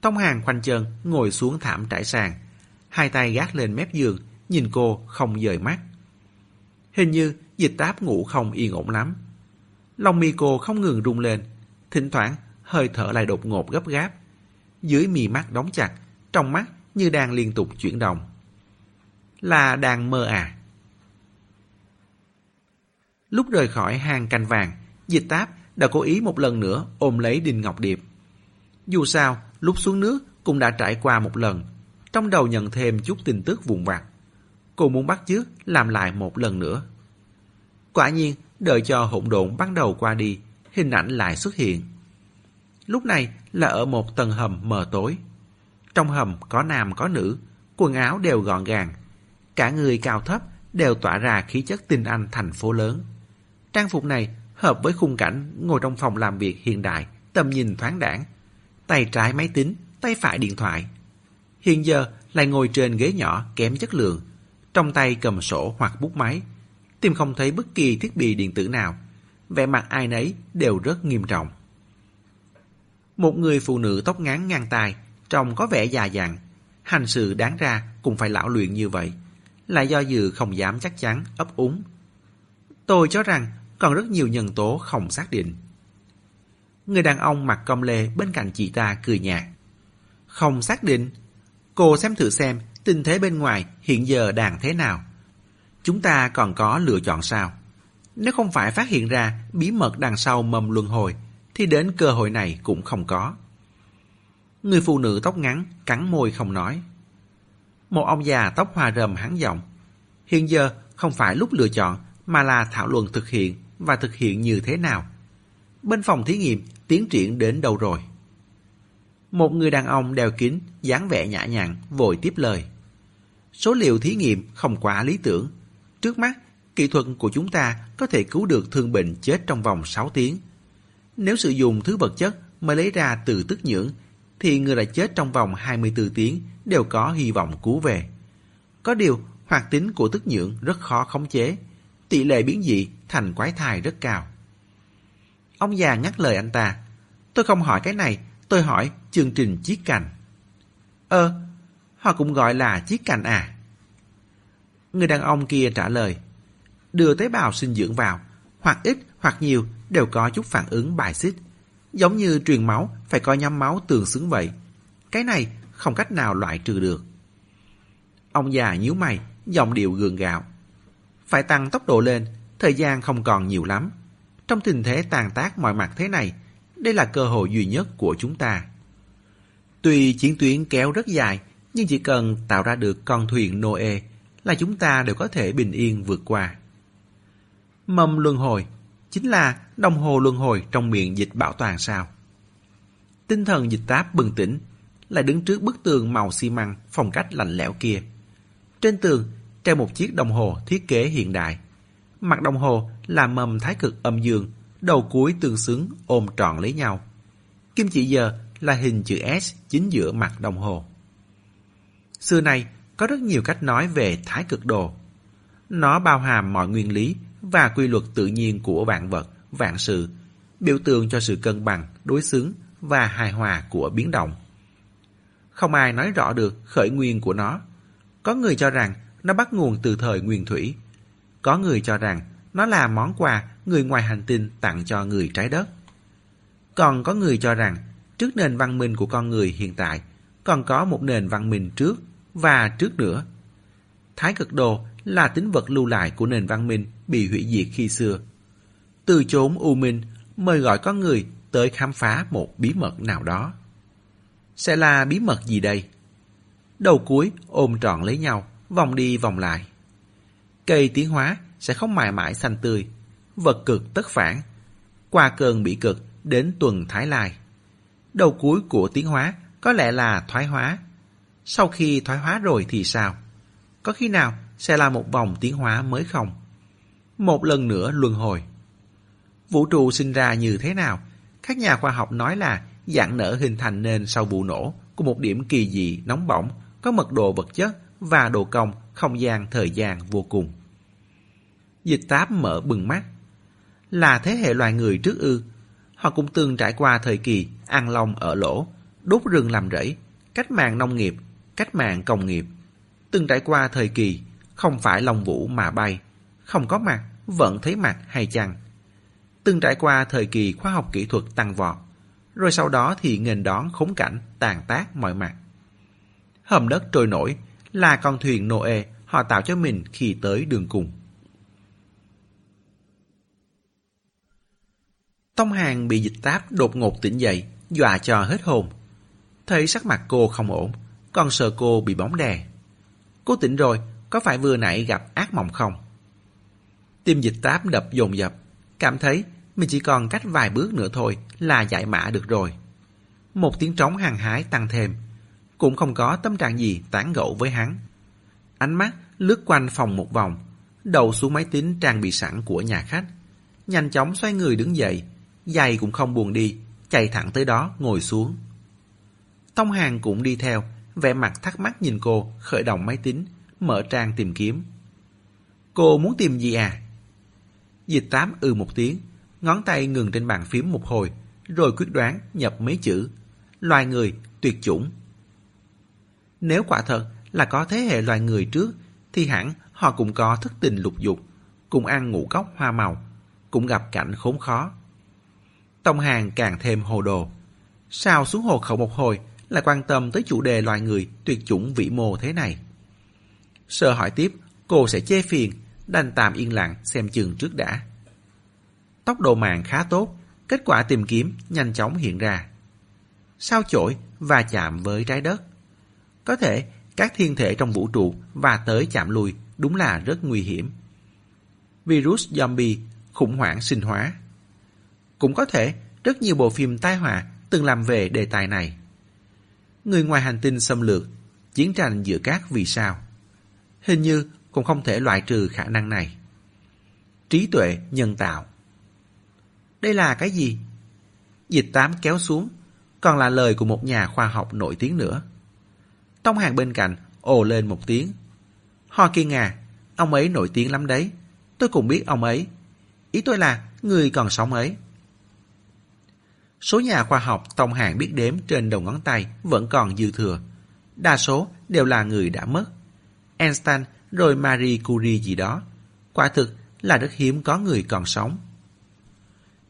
Tông Hàng khoanh chân ngồi xuống thảm trải sàn, hai tay gác lên mép giường, nhìn cô không rời mắt. Hình như Dịch Táp ngủ không yên ổn lắm. Lông mi cô không ngừng rung lên, thỉnh thoảng hơi thở lại đột ngột gấp gáp. Dưới mí mắt đóng chặt, trong mắt như đang liên tục chuyển động. Là đang mơ à? Lúc rời khỏi hang canh vàng, Dịch Táp đã cố ý một lần nữa ôm lấy Đinh Ngọc Điệp. Dù sao, lúc xuống nước cũng đã trải qua một lần, trong đầu nhận thêm chút tin tức vụn vặt. Cô muốn bắt chước làm lại một lần nữa. Quả nhiên, đợi cho hỗn độn bắt đầu qua đi, hình ảnh lại xuất hiện. Lúc này là ở một tầng hầm mờ tối. Trong hầm có nam có nữ, quần áo đều gọn gàng. Cả người cao thấp đều tỏa ra khí chất tinh anh thành phố lớn. Trang phục này hợp với khung cảnh ngồi trong phòng làm việc hiện đại, tầm nhìn thoáng đãng, tay trái máy tính, tay phải điện thoại. Hiện giờ lại ngồi trên ghế nhỏ kém chất lượng, trong tay cầm sổ hoặc bút máy, tìm không thấy bất kỳ thiết bị điện tử nào. Vẻ mặt ai nấy đều rất nghiêm trọng. Một người phụ nữ tóc ngắn ngang tai, trông có vẻ già dặn, hành sự đáng ra cũng phải lão luyện như vậy, lại do dự không dám chắc chắn, ấp úng. Tôi cho rằng còn rất nhiều nhân tố không xác định. Người đàn ông mặc com lê bên cạnh chị ta cười nhạt. Không xác định. Cô xem thử xem tình thế bên ngoài hiện giờ đang thế nào. Chúng ta còn có lựa chọn sao? Nếu không phải phát hiện ra bí mật đằng sau mầm luân hồi, thì đến cơ hội này cũng không có. Người phụ nữ tóc ngắn cắn môi không nói. Một ông già tóc hoa râm hắn giọng. Hiện giờ không phải lúc lựa chọn, mà là thảo luận thực hiện và thực hiện như thế nào. Bên phòng thí nghiệm tiến triển đến đâu rồi? Một người đàn ông đeo kính, dáng vẻ nhã nhặn, vội tiếp lời. Số liệu thí nghiệm không quá lý tưởng. Trước mắt, kỹ thuật của chúng ta có thể cứu được thương bệnh chết trong vòng sáu tiếng. Nếu sử dụng thứ vật chất mới lấy ra từ tức nhưỡng, thì người đã chết trong vòng hai mươi tư tiếng đều có hy vọng cứu về. Có điều, hoạt tính của tức nhưỡng rất khó khống chế. Tỷ lệ biến dị thành quái thai rất cao. Ông già ngắt lời anh ta. Tôi không hỏi cái này, tôi hỏi chương trình chiết cành. Ờ, họ cũng gọi là chiết cành à? Người đàn ông kia trả lời. Đưa tế bào sinh dưỡng vào, hoặc ít hoặc nhiều đều có chút phản ứng bài xích. Giống như truyền máu phải coi nhóm máu tương xứng vậy. Cái này không cách nào loại trừ được. Ông già nhíu mày, giọng điệu gượng gạo. Phải tăng tốc độ lên, thời gian không còn nhiều lắm. Trong tình thế tàn tác mọi mặt thế này, đây là cơ hội duy nhất của chúng ta. Tuy chiến tuyến kéo rất dài, nhưng chỉ cần tạo ra được con thuyền Noe là chúng ta đều có thể bình yên vượt qua. Mâm luân hồi chính là đồng hồ luân hồi trong miệng Dịch Bảo Toàn sao? Tinh thần Dịch Táp bừng tỉnh, lại đứng trước bức tường màu xi măng phong cách lạnh lẽo kia. Trên tường treo một chiếc đồng hồ thiết kế hiện đại. Mặt đồng hồ là mâm thái cực âm dương, đầu cuối tương xứng ôm trọn lấy nhau. Kim chỉ giờ là hình chữ S chính giữa mặt đồng hồ. Xưa nay có rất nhiều cách nói về thái cực đồ. Nó bao hàm mọi nguyên lý và quy luật tự nhiên của vạn vật, vạn sự, biểu tượng cho sự cân bằng, đối xứng và hài hòa của biến động. Không ai nói rõ được khởi nguyên của nó. Có người cho rằng nó bắt nguồn từ thời nguyên thủy. Có người cho rằng nó là món quà người ngoài hành tinh tặng cho người trái đất. Còn có người cho rằng trước nền văn minh của con người hiện tại còn có một nền văn minh trước và trước nữa. Thái cực đồ là tín vật lưu lại của nền văn minh bị hủy diệt khi xưa. Từ chốn u minh mời gọi con người tới khám phá một bí mật nào đó. Sẽ là bí mật gì đây? Đầu cuối ôm trọn lấy nhau, vòng đi vòng lại. Cây tiến hóa sẽ không mãi mãi xanh tươi. Vật cực tất phản, qua cơn bỉ cực đến tuần thái lai. Đầu cuối của tiến hóa có lẽ là thoái hóa. Sau khi thoái hóa rồi thì sao? Có khi nào sẽ là một vòng tiến hóa mới không? Một lần nữa luân hồi. Vũ trụ sinh ra như thế nào? Các nhà khoa học nói là dạng nở hình thành nên sau vụ nổ của một điểm kỳ dị nóng bỏng, có mật độ vật chất và độ cong không gian thời gian vô cùng. Dịch Táp mở bừng mắt. Là thế hệ loài người trước ư? Họ cũng từng trải qua thời kỳ ăn lông ở lỗ, đốt rừng làm rẫy, cách mạng nông nghiệp, cách mạng công nghiệp. Từng trải qua thời kỳ không phải lông vũ mà bay, không có mặt vẫn thấy mặt hay chăng. Từng trải qua thời kỳ khoa học kỹ thuật tăng vọt, rồi sau đó thì nghênh đón khốn cảnh tàn tác mọi mặt. Hầm đất trôi nổi là con thuyền Noe họ tạo cho mình khi tới đường cùng. Tông Hàng bị Dịch Táp đột ngột tỉnh dậy, dọa cho hết hồn. Thấy sắc mặt cô không ổn, còn sợ cô bị bóng đè. Cô tỉnh rồi, có phải vừa nãy gặp ác mộng không? Tim Dịch Táp đập dồn dập, cảm thấy mình chỉ còn cách vài bước nữa thôi là giải mã được rồi. Một tiếng trống hăng hái tăng thêm, cũng không có tâm trạng gì tán gẫu với hắn. Ánh mắt lướt quanh phòng một vòng, đầu xuống máy tính trang bị sẵn của nhà khách, nhanh chóng xoay người đứng dậy, giày cũng không buồn đi, chạy thẳng tới đó ngồi xuống. Tông Hàng cũng đi theo, vẻ mặt thắc mắc nhìn cô khởi động máy tính, mở trang tìm kiếm. Cô muốn tìm gì à? Dịch Tám ư một tiếng, ngón tay ngừng trên bàn phím một hồi, rồi quyết đoán nhập mấy chữ. Loài người tuyệt chủng. Nếu quả thật là có thế hệ loài người trước, thì hẳn họ cũng có thất tình lục dục, cùng ăn ngũ cốc hoa màu, cũng gặp cảnh khốn khó. Tông Hàng càng thêm hồ đồ. Sao xuống Hồ Khẩu một hồi là quan tâm tới chủ đề loài người tuyệt chủng vĩ mô thế này? Sợ hỏi tiếp, cô sẽ chê phiền, đành tạm yên lặng xem chừng trước đã. Tốc độ mạng khá tốt, kết quả tìm kiếm nhanh chóng hiện ra. Sao chổi và chạm với trái đất. Có thể các thiên thể trong vũ trụ và tới chạm lui đúng là rất nguy hiểm. Virus zombie, khủng hoảng sinh hóa. Cũng có thể rất nhiều bộ phim tai họa từng làm về đề tài này. Người ngoài hành tinh xâm lược, chiến tranh giữa các vì sao. Hình như cũng không thể loại trừ khả năng này. Trí tuệ nhân tạo. Đây là cái gì? Dịch Tám kéo xuống, còn là lời của một nhà khoa học nổi tiếng nữa. Tông Hàng bên cạnh ồ lên một tiếng. Hawking à, ông ấy nổi tiếng lắm đấy. Tôi cũng biết ông ấy. Ý tôi là người còn sống ấy. Số nhà khoa học Tông Hàng biết đếm trên đầu ngón tay vẫn còn dư thừa. Đa số đều là người đã mất. Einstein rồi Marie Curie gì đó. Quả thực là rất hiếm có người còn sống.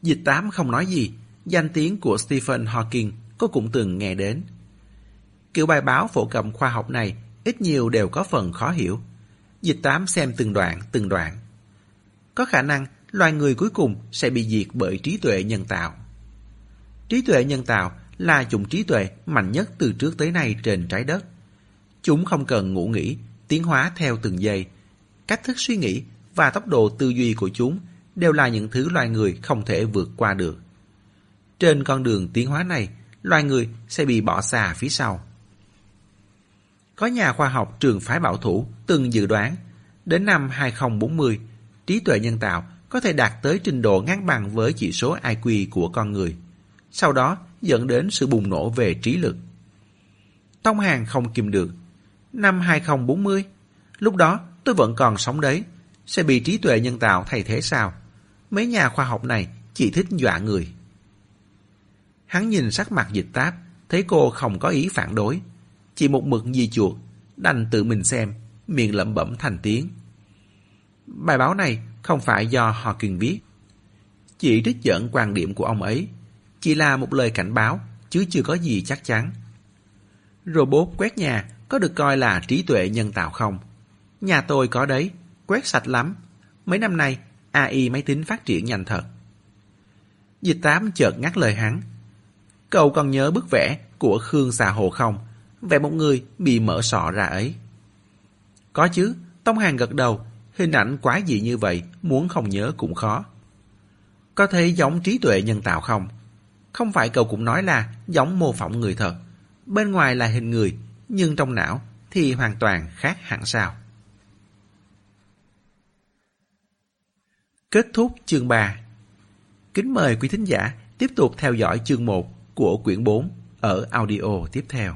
Dịch Tám không nói gì. Danh tiếng của Stephen Hawking cô cũng từng nghe đến. Kiểu bài báo phổ cập khoa học này ít nhiều đều có phần khó hiểu. Dịch Tám xem từng đoạn từng đoạn. Có khả năng loài người cuối cùng sẽ bị diệt bởi trí tuệ nhân tạo. Trí tuệ nhân tạo là chủng trí tuệ mạnh nhất từ trước tới nay trên trái đất. Chúng không cần ngủ nghỉ, tiến hóa theo từng giây. Cách thức suy nghĩ và tốc độ tư duy của chúng đều là những thứ loài người không thể vượt qua được. Trên con đường tiến hóa này, loài người sẽ bị bỏ xa phía sau. Có nhà khoa học trường phái bảo thủ từng dự đoán, đến năm hai không bốn không, trí tuệ nhân tạo có thể đạt tới trình độ ngang bằng với chỉ số I Q của con người, sau đó dẫn đến sự bùng nổ về trí lực. Tông Hàng không kìm được. Năm hai không bốn không, lúc đó tôi vẫn còn sống đấy, sẽ bị trí tuệ nhân tạo thay thế sao? Mấy nhà khoa học này chỉ thích dọa người. Hắn nhìn sắc mặt Dịch Táp, thấy cô không có ý phản đối, chỉ một mực di chuột, đành tự mình xem, miệng lẩm bẩm thành tiếng. Bài báo này không phải do Hawking viết. Chỉ trích dẫn quan điểm của ông ấy, chỉ là một lời cảnh báo, chứ chưa có gì chắc chắn. Robot quét nhà có được coi là trí tuệ nhân tạo không? Nhà tôi có đấy, quét sạch lắm. Mấy năm nay, A I máy tính phát triển nhanh thật. Dịch Tám chợt ngắt lời hắn. Cậu còn nhớ bức vẽ của Khương Xà Hồ không? Vẽ một người bị mở sọ ra ấy. Có chứ, Tông Hàng gật đầu, hình ảnh quá dị như vậy, muốn không nhớ cũng khó. Có thấy giống trí tuệ nhân tạo không? Không phải cậu cũng nói là giống mô phỏng người thật. Bên ngoài là hình người, nhưng trong não thì hoàn toàn khác hẳn sao. Kết thúc chương ba. Kính mời quý thính giả tiếp tục theo dõi chương một của quyển bốn ở audio tiếp theo.